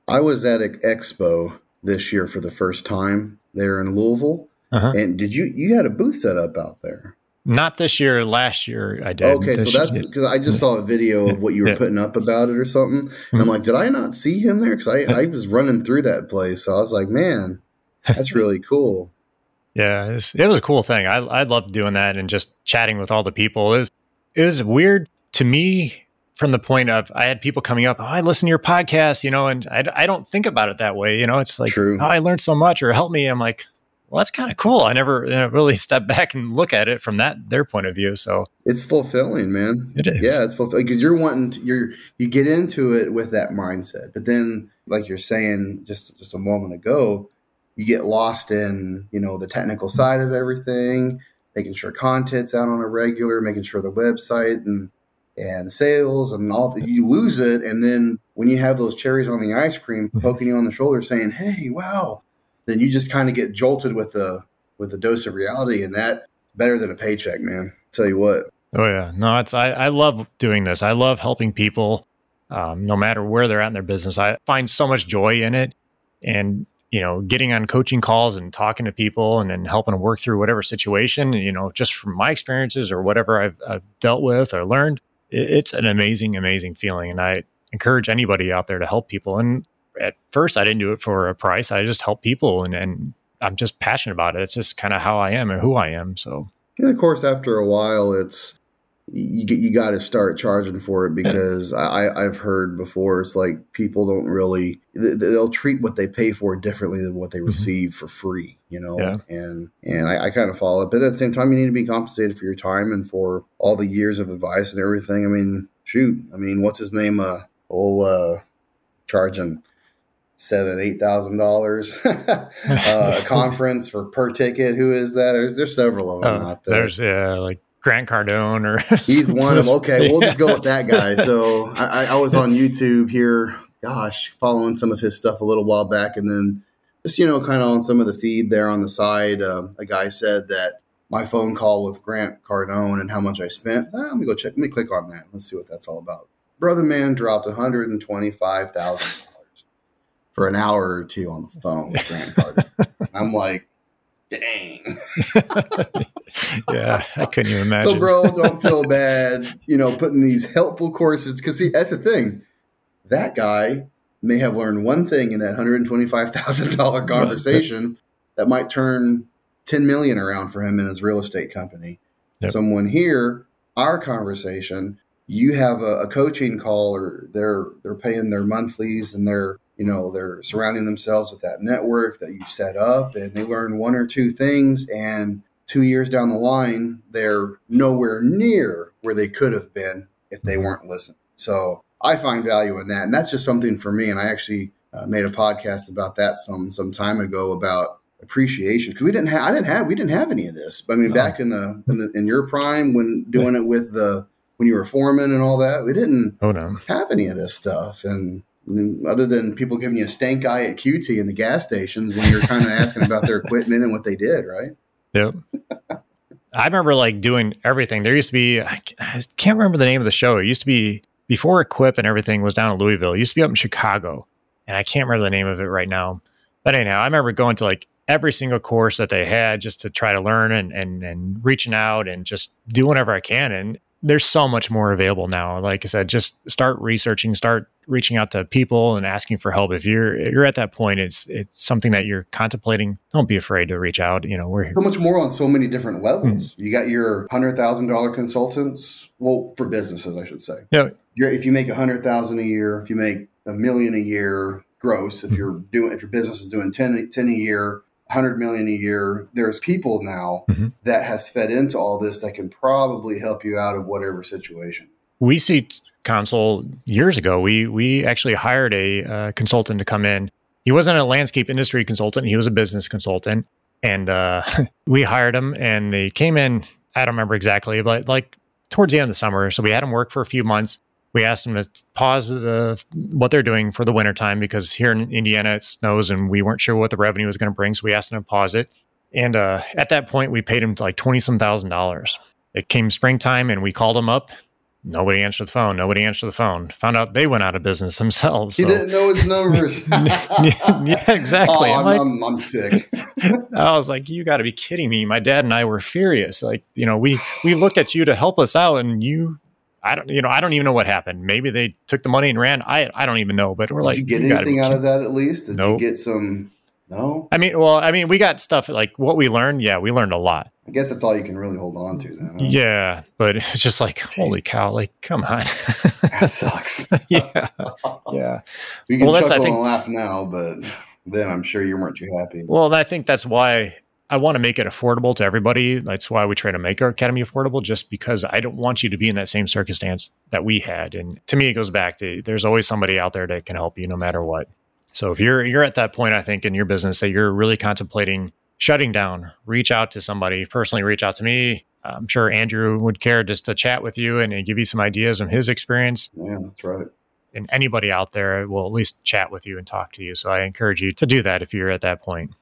I was at an expo this year for the first time there in Louisville. Uh-huh. And did you had a booth set up out there? Not this year. Last year I did. Okay. So that's because I just saw a video of what you were putting up about it or something. And I'm like, did I not see him there? Cause I was running through that place. So I was like, man, that's really cool. Yeah. It was a cool thing. I loved doing that and just chatting with all the people. It was weird to me from the point of, I had people coming up, oh, I listen to your podcast, you know, and I don't think about it that way. You know, it's like, oh, I learned so much or help me. I'm like, well, that's kind of cool. I never really step back and look at it from their point of view. So it's fulfilling, man. It is. Yeah, it's fulfilling because you're wanting you get into it with that mindset. But then, like you're saying just a moment ago, you get lost in, you know, the technical side of everything. making sure content's out on a regular, making sure the website and sales and all that. You lose it. And then when you have those cherries on the ice cream poking you on the shoulder saying, hey, wow, then you just kind of get jolted with a dose of reality. And that's better than a paycheck, man. I'll tell you what. Oh, yeah. No, it's I love doing this. I love helping people no matter where they're at in their business. I find so much joy in it. And, you know, getting on coaching calls and talking to people and then helping them work through whatever situation, you know, just from my experiences or whatever I've dealt with or learned, it's an amazing, amazing feeling. And I encourage anybody out there to help people. And at first, I didn't do it for a price. I just help people and I'm just passionate about it. It's just kind of how I am and who I am. So, and of course, after a while, it's you got to start charging for it, because I've heard before, it's like people don't really, they'll treat what they pay for differently than what they receive for free, you know, and I kind of follow it. But at the same time, you need to be compensated for your time and for all the years of advice and everything. I mean, shoot, I mean, what's his name? Charging $7,000-$8,000 a conference per ticket. Who is that? There's several of them out there. There's like Grant Cardone, or he's one of them. Okay, we'll just go with that guy. So I was on YouTube here, gosh, following some of his stuff a little while back, and then just, you know, kind of on some of the feed there on the side, a guy said that my phone call with Grant Cardone and how much I spent. Let me go check. Let me click on that. Let's see what that's all about. Brother man dropped $125,000 for an hour or two on the phone with Grant Cardone. I'm like, dang. Yeah, I couldn't even imagine. So, bro, don't feel bad, you know, putting these helpful courses, because see, that's the thing. That guy may have learned one thing in that $125,000 conversation that might turn $10 million around for him in his real estate company. Yep. Someone here, our conversation, you have a coaching call, or they're paying their monthlies and they're surrounding themselves with that network that you've set up, and they learn one or two things, and 2 years down the line, they're nowhere near where they could have been if they weren't listening. So I find value in that. And that's just something for me. And I actually made a podcast about that some time ago about appreciation, because we didn't have any of this. But I mean, back in your prime, when doing it when you were foreman and all that, we didn't have any of this stuff. And other than people giving you a stank eye at QT in the gas stations when you're kind of asking about their equipment and what they did, right? Yep. I remember like doing everything. There used to be, I can't remember the name of the show. It used to be before Equip and everything was down in Louisville. It used to be up in Chicago, and I can't remember the name of it right now. But anyhow, I remember going to like every single course that they had just to try to learn and reaching out and just do whatever I can. And there's so much more available now. Like I said, just start researching, start reaching out to people and asking for help. If you're at that point, it's something that you're contemplating, don't be afraid to reach out. You know, we're here. So much more on so many different levels. Mm-hmm. You got your $100,000 consultants, well, for businesses, I should say. Yeah. If you make $100,000 a year, if you make $1 million a year gross, if you're doing, if your business is doing 10 a year, $100 million a year, there's people now that has fed into all this that can probably help you out of whatever situation. We see Console years ago. We actually hired a consultant to come in. He wasn't a landscape industry consultant. He was a business consultant, and we hired him. And they came in. I don't remember exactly, but like towards the end of the summer. So we had him work for a few months. We asked them to pause what they're doing for the wintertime, because here in Indiana, it snows and we weren't sure what the revenue was going to bring. So we asked them to pause it. And at that point, we paid him like $20,000. It came springtime and we called him up. Nobody answered the phone. Found out they went out of business themselves. He didn't know his numbers. Yeah, exactly. Oh, I'm sick. I was like, you got to be kidding me. My dad and I were furious. Like, you know, we looked at you to help us out, and I don't even know what happened. Maybe they took the money and ran. I don't even know. But we're like, did you get anything out of that at least? Did you get some? No. I mean, we got stuff like what we learned. Yeah, we learned a lot. I guess that's all you can really hold on to then. Huh? Yeah. But it's just like, holy cow, like, come on. That sucks. Yeah. Yeah. We can chuckle and laugh now, but then I'm sure you weren't too happy. Well, I think that's why I want to make it affordable to everybody. That's why we try to make our academy affordable, just because I don't want you to be in that same circumstance that we had. And to me, it goes back to there's always somebody out there that can help you no matter what. So if you're at that point, I think, in your business that you're really contemplating, shutting down, reach out to somebody, personally reach out to me. I'm sure Andrew would care just to chat with you and give you some ideas on his experience. Yeah, that's right. And anybody out there will at least chat with you and talk to you. So I encourage you to do that if you're at that point.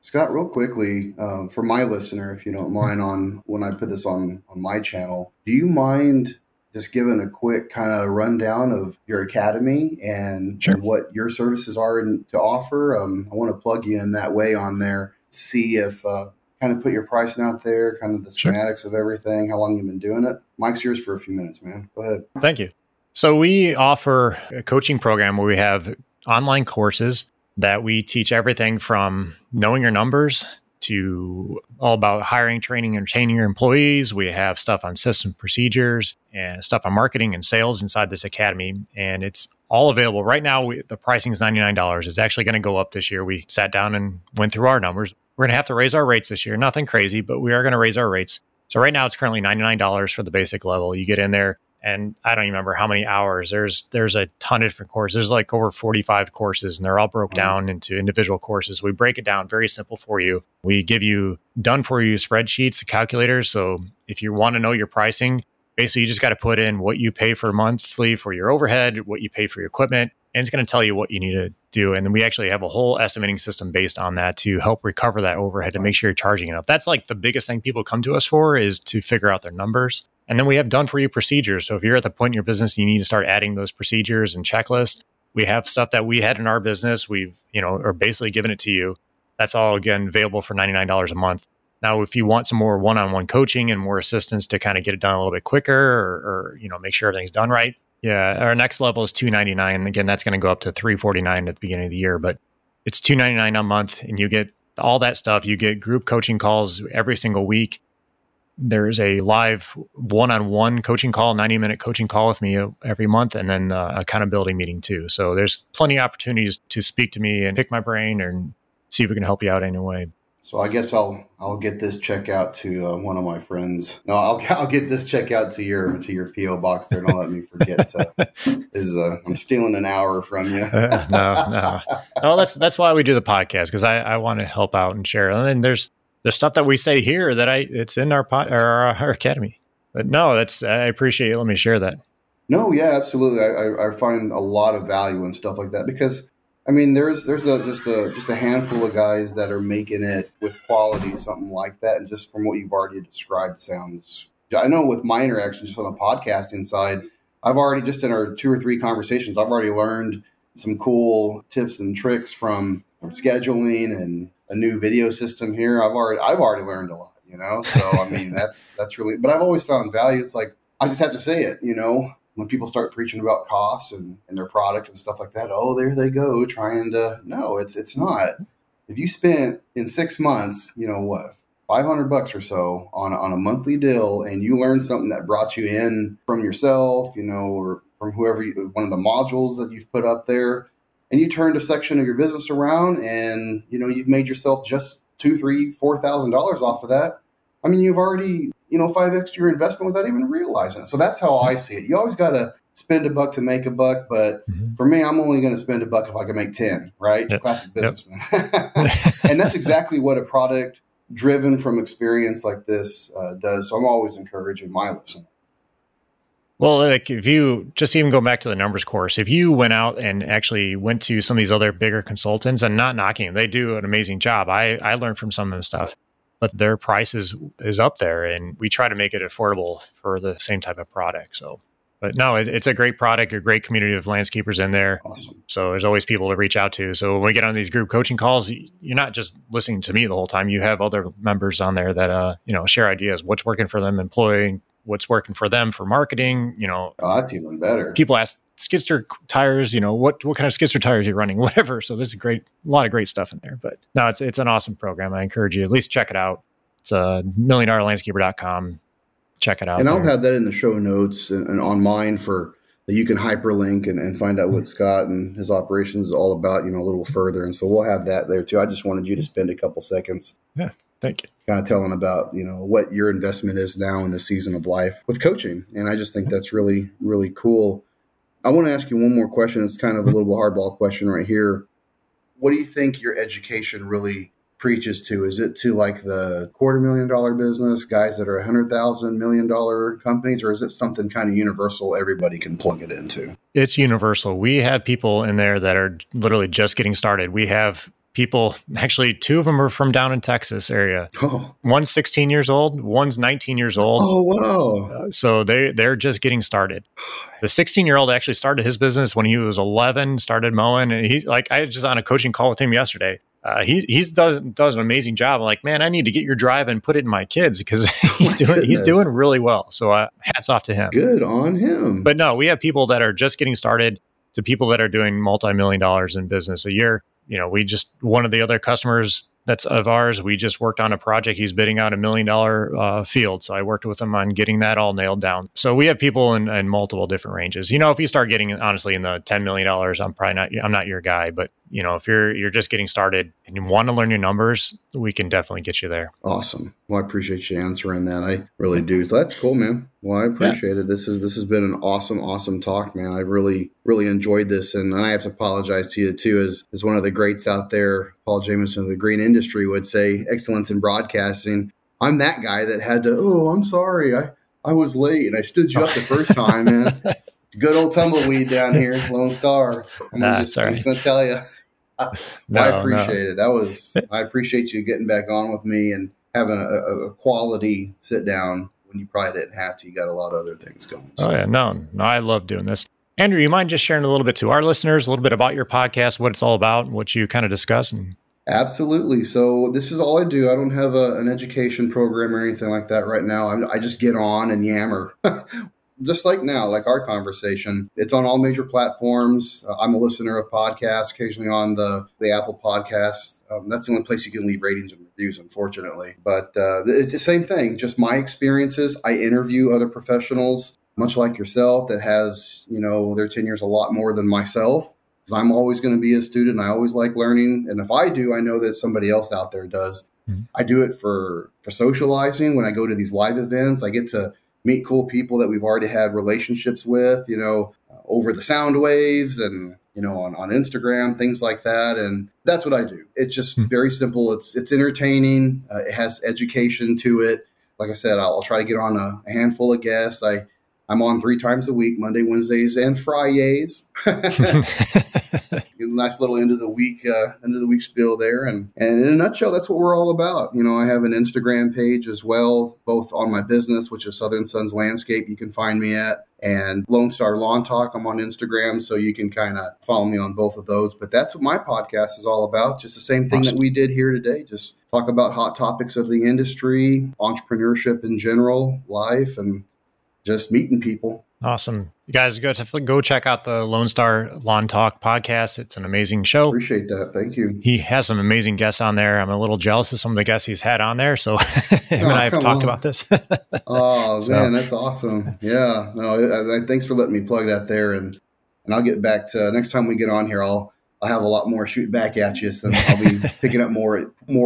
Scott, real quickly, for my listener, if you don't mind, on when I put this on my channel, do you mind just giving a quick kind of rundown of your academy and, Sure. and what your services are to offer? I want to plug you in that way on there, see if kind of put your pricing out there, kind of the schematics Sure. of everything, how long you've been doing it. Mike's yours for a few minutes, man. Go ahead. Thank you. So we offer a coaching program where we have online courses that we teach everything from knowing your numbers to all about hiring, training, and retaining your employees. We have stuff on system procedures and stuff on marketing and sales inside this academy. And it's all available right now. The pricing is $99. It's actually going to go up this year. We sat down and went through our numbers. We're going to have to raise our rates this year. Nothing crazy, but we are going to raise our rates. So right now it's currently $99 for the basic level. You get in there. And I don't even remember how many hours. There's a ton of different courses. There's like over 45 courses, and they're all broke down into individual courses. We break it down very simple for you. We give you done-for-you spreadsheets, calculators. So if you want to know your pricing, basically you just got to put in what you pay for monthly for your overhead, what you pay for your equipment, and it's going to tell you what you need to do. And then we actually have a whole estimating system based on that to help recover that overhead to make sure you're charging enough. That's like the biggest thing people come to us for, is to figure out their numbers. And then we have done-for-you procedures. So if you're at the point in your business, you need to start adding those procedures and checklists. We have stuff that we had in our business. We've, are basically giving it to you. That's all, again, available for $99 a month. Now, if you want some more one-on-one coaching and more assistance to kind of get it done a little bit quicker or make sure everything's done right, yeah, our next level is $299. Again, that's going to go up to $349 at the beginning of the year, but it's $299 a month, and you get all that stuff. You get group coaching calls every single week. There's a live one-on-one coaching call, 90-minute coaching call with me every month, and then accountability meeting too. So there's plenty of opportunities to speak to me and pick my brain and see if we can help you out anyway. So I guess I'll get this check out to one of my friends. No, I'll get this check out to your PO box there. Don't let me forget. I'm stealing an hour from you. No. That's why we do the podcast, because I want to help out and share. And then there's stuff that we say here that it's in our academy. But no, I appreciate you letting me share that. No, yeah, absolutely. I find a lot of value in stuff like that, because I mean, there's just a handful of guys that are making it with quality, something like that. And just from what you've already described, I know with my interactions just on the podcasting side, I've already, just in our 2 or 3 conversations, I've already learned some cool tips and tricks from scheduling and a new video system here. I've already learned a lot, so I mean, that's really, but I've always found value. It's like, I just have to say it, when people start preaching about costs and their product and stuff like that, oh, there they go trying to, no, it's not. If you spent in 6 months, $500 or so on a monthly deal, and you learned something that brought you in from yourself, or from whoever, one of the modules that you've put up there, and you turned a section of your business around and, you've made yourself just $2,000, $3,000, $4,000 off of that. I mean, you've already, 5x your investment without even realizing it. So that's how I see it. You always got to spend $1 to make $1, but for me, I'm only going to spend $1 if I can make 10, right? Yep. Classic businessman. Yep. And that's exactly what a product driven from experience like this does. So I'm always encouraging my listeners. Well, like if you just even go back to the numbers course, if you went out and actually went to some of these other bigger consultants, and not knocking them, they do an amazing job. I learned from some of the stuff. But their price is up there, and we try to make it affordable for the same type of product. So, but no, it's a great product, a great community of landscapers in there. Awesome. So there's always people to reach out to. So when we get on these group coaching calls, you're not just listening to me the whole time. You have other members on there that, share ideas, what's working for them employing, what's working for them for marketing, Oh, that's even better. People ask skidster tires, what kind of skidster tires you're running, whatever. So there's a lot of great stuff in there. But no, it's an awesome program. I encourage you to at least check it out. It's MillionDollarLandscaper.com. Check it out. And I'll have that in the show notes and on mine for that you can hyperlink and find out what Scott and his operations is all about, a little further. And so we'll have that there too. I just wanted you to spend a couple seconds. Yeah. Thank you. Kind of telling about, what your investment is now in the season of life with coaching. And I just think that's really, really cool. I want to ask you one more question. It's kind of a little bit hardball question right here. What do you think your education really preaches to? Is it to like the $250,000 business, guys that are $100,000 million companies, or is it something kind of universal everybody can plug it into? It's universal. We have people in there that are literally just getting started. We have people, actually, two of them are from down in Texas area. Oh. One's 16 years old. One's 19 years old. Oh, wow. So they're just getting started. The 16-year-old actually started his business when he was 11, started mowing. And he, like, I was just on a coaching call with him yesterday. He does an amazing job. I'm like, man, I need to get your drive and put it in my kids, because he's doing really well. So hats off to him. Good on him. But no, we have people that are just getting started to people that are doing multi-million dollars in business a year. You know, we just, one of the other customers that's of ours, we just worked on a project. He's bidding out $1 million field. So I worked with him on getting that all nailed down. So we have people in multiple different ranges. You know, if you start getting, honestly, in the $10 million, I'm not your guy, but you know, if you're just getting started and you want to learn your numbers, we can definitely get you there. Awesome. Well, I appreciate you answering that. I really do. So that's cool, man. Well, I appreciate it. This has been an awesome talk, man. I really, really enjoyed this. And I have to apologize to you too, as one of the greats out there, Paul Jameson of the green industry would say, excellence in broadcasting. I'm that guy that had to, oh, I'm sorry. I was late and I stood you up the first time, man. Good old tumbleweed down here, Lone Star. I'm just going to tell you. I appreciate it. I appreciate you getting back on with me and having a quality sit down when you probably didn't have to. You got a lot of other things going. So. Oh yeah, no, I love doing this. Andrew, you mind just sharing a little bit to our listeners, a little bit about your podcast, what it's all about, what you kind of discuss? Absolutely. So this is all I do. I don't have an education program or anything like that right now. I just get on and yammer. Just like now, like our conversation, it's on all major platforms. I'm a listener of podcasts, occasionally on the Apple Podcasts. That's the only place you can leave ratings and reviews, unfortunately. But it's the same thing, just my experiences. I interview other professionals, much like yourself, that has, you know, their 10 years a lot more than myself. Because I'm always going to be a student. I always like learning. And if I do, I know that somebody else out there does. Mm-hmm. I do it for socializing. When I go to these live events, I get to meet cool people that we've already had relationships with, you know, over the sound waves and, you know, on Instagram, things like that. And that's what I do. It's just very simple. It's entertaining. It has education to it. Like I said, I'll try to get on a handful of guests. I'm on 3 times a week, Monday, Wednesdays, and Fridays. Nice little end of the week spiel there. And in a nutshell, that's what we're all about. You know, I have an Instagram page as well, both on my business, which is Southern Sons Landscape. You can find me at, and Lone Star Lawn Talk. I'm on Instagram, so you can kind of follow me on both of those. But that's what my podcast is all about. Just the same thing that we did here today. Just talk about hot topics of the industry, entrepreneurship in general, life, and just meeting people. Awesome. You guys go check out the Lone Star Lawn Talk podcast. It's an amazing show. Appreciate that. Thank you. He has some amazing guests on there. I'm a little jealous of some of the guests he's had on there. So I have talked about this. Oh, so. Man, that's awesome. Yeah. No, thanks for letting me plug that there. And I'll get back to next time we get on here. I'll have a lot more shoot back at you. So I'll be picking up more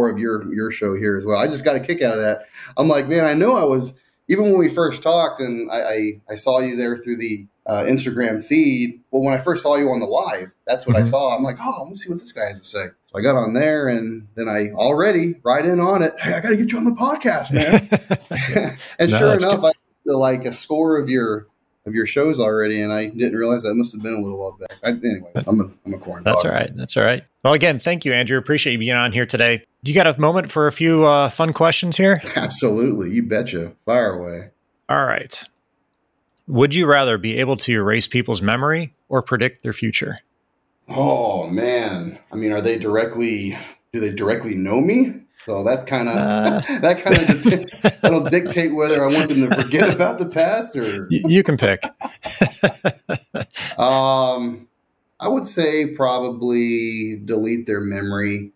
of your show here as well. I just got a kick out of that. I'm like, man, I know I was... Even when we first talked and I saw you there through the Instagram feed, well, when I first saw you on the live, that's what I saw. I'm like, oh, let me see what this guy has to say. So I got on there and then I already right in on it. Hey, I got to get you on the podcast, man. And sure enough, good. I did like a score of your shows already, and I didn't realize that must have been a little while back. Anyways, I'm a corn dog. That's all right. That's all right. Well, again, thank you, Andrew. Appreciate you being on here today. You got a moment for a few fun questions here? Absolutely. You betcha. Fire away. All right. Would you rather be able to erase people's memory or predict their future? Oh, man. I mean, do they directly know me? So that kind of depends. That'll dictate whether I want them to forget about the past or you can pick. I would say probably delete their memory,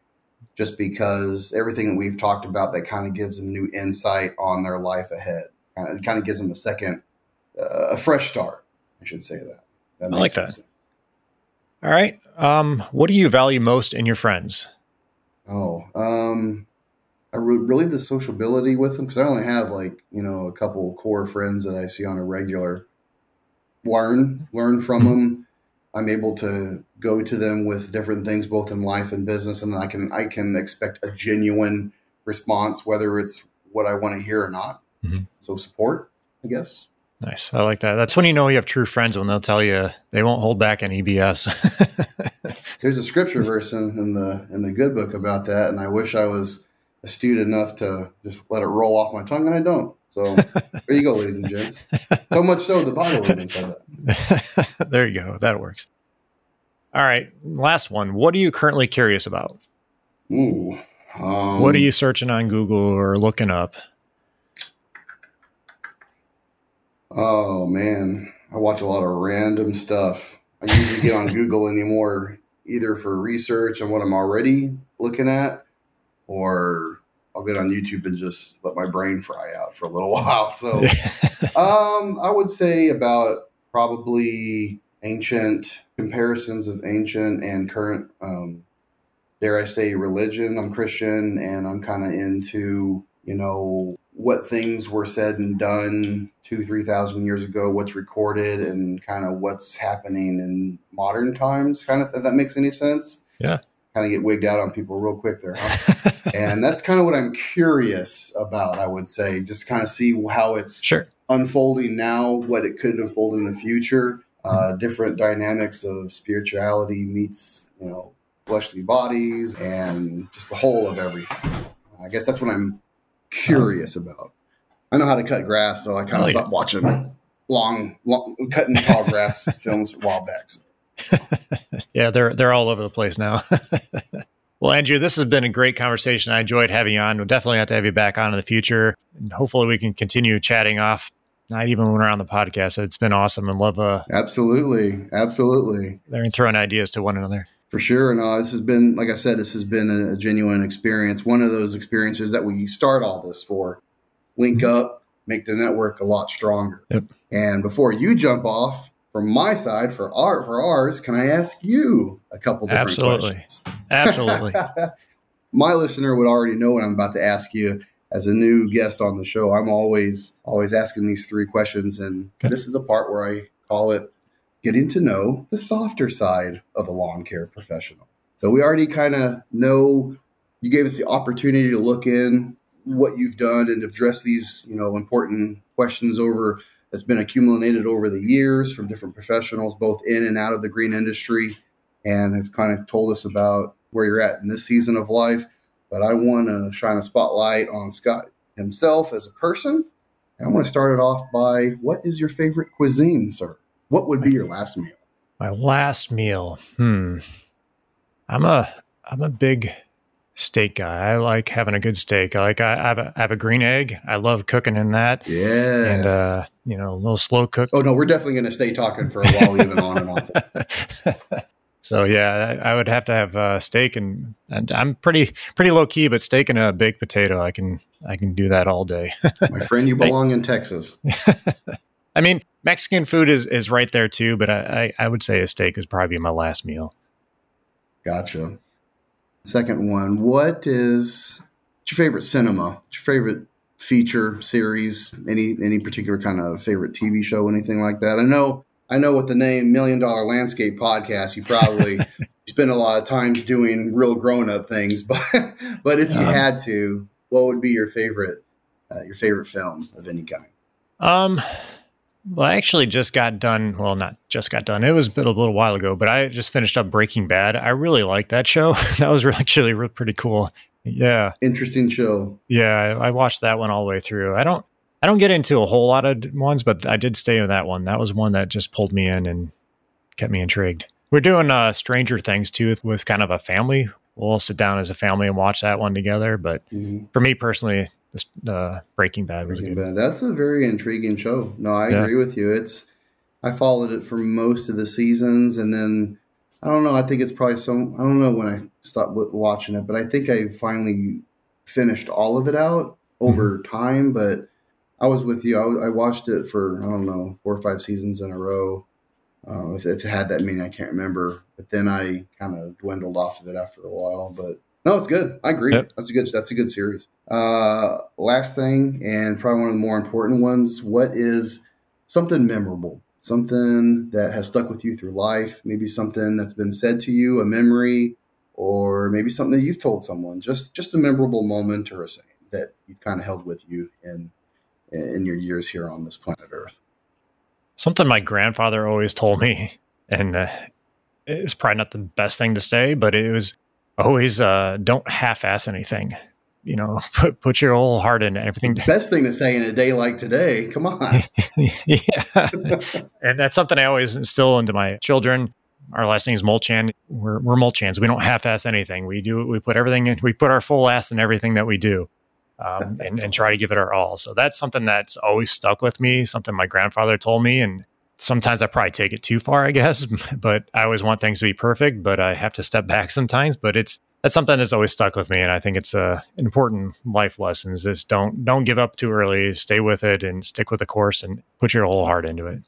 just because everything that we've talked about, that kind of gives them new insight on their life ahead. It kind of gives them a fresh start. I should say that. I like that. Sense. All right. What do you value most in your friends? Oh, I really the sociability with them, because I only have a couple core friends that I see on a regular. Learn from them. I'm able to go to them with different things, both in life and business, and I can expect a genuine response, whether it's what I want to hear or not. Mm-hmm. So support, I guess. Nice. I like that. That's when you know you have true friends, when they'll tell you they won't hold back any BS. There's a scripture verse in the good book about that, and I wish I was astute enough to just let it roll off my tongue, and I don't. So there you go, ladies and gents. So much so the Bible even said that. There you go. That works. All right. Last one. What are you currently curious about? Ooh. What are you searching on Google or looking up? Oh, man. I watch a lot of random stuff. I usually get on Google anymore, either for research on what I'm already looking at, or I'll get on YouTube and just let my brain fry out for a little while. So I would say about probably ancient comparisons of ancient and current, dare I say, religion. I'm Christian, and I'm kind of into, you know, what things were said and done 2,000-3,000 years ago, what's recorded, and kind of what's happening in modern times, kind of, if that makes any sense. Yeah. Kind of get wigged out on people real quick there. Huh? And that's kind of what I'm curious about, I would say, just kind of see how it's unfolding now, what it could unfold in the future, different dynamics of spirituality meets, you know, fleshly bodies, and just the whole of everything. I guess that's what I'm curious about. I know how to cut grass, so I kind of stopped watching long cutting tall grass films a while back. So. Yeah, they're all over the place now. Well, Andrew, this has been a great conversation. I enjoyed having you on. We'll definitely have to have you back on in the future, and hopefully we can continue chatting off. Not even when we're on the podcast. It's been awesome, and love. Absolutely. They're throwing ideas to one another. For sure. And this has been, like I said, this has been a genuine experience. One of those experiences that we start all this for. Link up, make the network a lot stronger. Yep. And before you jump off, from my side, for ours, can I ask you a couple different questions? Absolutely. My listener would already know what I'm about to ask you. As a new guest on the show, I'm always asking these three questions. And this is the part where I call it getting to know the softer side of the lawn care professional. So we already kind of know, you gave us the opportunity to look in what you've done and address these, you know, important questions over that's been accumulated over the years from different professionals, both in and out of the green industry, and have kind of told us about where you're at in this season of life. But I want to shine a spotlight on Scott himself as a person. And I want to start it off by, what is your favorite cuisine, sir? What would be your last meal? My last meal. I'm a big steak guy. I like having a good steak. I have a green egg. I love cooking in that. Yeah. And you know, a little slow cook. Oh no, we're definitely going to stay talking for a while, even on and off. So yeah, I would have to have steak, and I'm pretty low key, but steak and a baked potato. I can do that all day. My friend, you belong in Texas. I mean, Mexican food is right there too, but I would say a steak is probably my last meal. Gotcha. Second one, what's your favorite cinema? What's your favorite feature, series, any particular kind of favorite TV show, anything like that? I know with the name Million Dollar Landscape Podcast, you probably spend a lot of time doing real grown-up things, but if you had to, what would be your favorite film of any kind? Well, I actually just got done. Well, not just got done. It was a little while ago, but I just finished up Breaking Bad. I really liked that show. That was actually pretty cool. Yeah. Interesting show. Yeah. I watched that one all the way through. I don't get into a whole lot of ones, but I did stay with that one. That was one that just pulled me in and kept me intrigued. We're doing Stranger Things too, with kind of a family. We'll sit down as a family and watch that one together. But for me personally, this Breaking Bad was good. That's a very intriguing show. No, I agree with you. I followed it for most of the seasons, and then I don't know. I think it's probably I don't know when I stopped watching it, but I think I finally finished all of it out over time. But I was with you. I watched it for, I don't know, 4 or 5 seasons in a row. If it had that many, I can't remember. But then I kind of dwindled off of it after a while. But no, it's good. I agree. Yep. That's a good series. Last thing, and probably one of the more important ones, what is something memorable? something that has stuck with you through life, maybe something that's been said to you, a memory, or maybe something that you've told someone, just a memorable moment or a saying that you've kind of held with you in your years here on this planet Earth. Something my grandfather always told me, and it's probably not the best thing to say, but it was always, don't half-ass anything. You know, put your whole heart into everything. Best thing to say in a day like today. Come on. Yeah. And that's something I always instill into my children. Our last name is Mulchan. We're Mulchans. We don't half-ass anything. We do. We put everything in. We put our full ass in everything that we do, and try to give it our all. So that's something that's always stuck with me. Something my grandfather told me, and sometimes I probably take it too far, I guess. But I always want things to be perfect, but I have to step back sometimes. But that's something that's always stuck with me, and I think it's an important life lesson. Is just don't give up too early. Stay with it and stick with the course, and put your whole heart into it.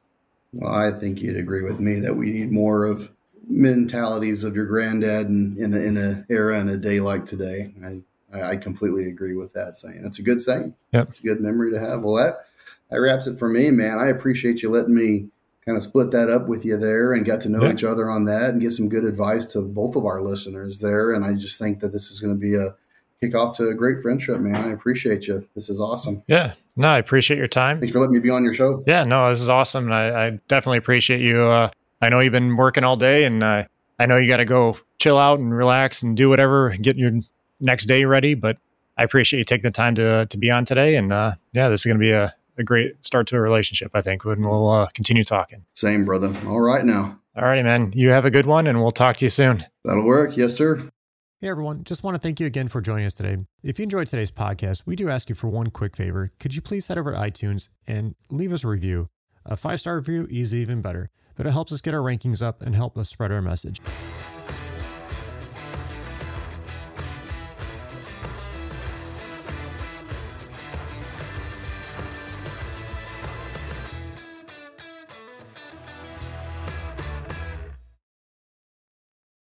Well, I think you'd agree with me that we need more of mentalities of your granddad in a era and a day like today. I completely agree with that saying. That's a good saying. Yep. It's a good memory to have. Well, that wraps it for me, man. I appreciate you letting me kind of split that up with you there and got to know each other on that and give some good advice to both of our listeners there. And I just think that this is going to be a kickoff to a great friendship, man. I appreciate you. This is awesome. Yeah. No, I appreciate your time. Thanks for letting me be on your show. Yeah, no, this is awesome. And I definitely appreciate you. I know you've been working all day, and I know you got to go chill out and relax and do whatever, get your next day ready. But I appreciate you taking the time to be on today. And this is going to be a great start to a relationship, I think, when we'll continue talking. Same, brother. All right now. All righty, man. You have a good one, and we'll talk to you soon. That'll work. Yes, sir. Hey everyone, just want to thank you again for joining us today. If you enjoyed today's podcast, we do ask you for one quick favor. Could you please head over to iTunes and leave us a review? A 5-star review is even better, but it helps us get our rankings up and help us spread our message.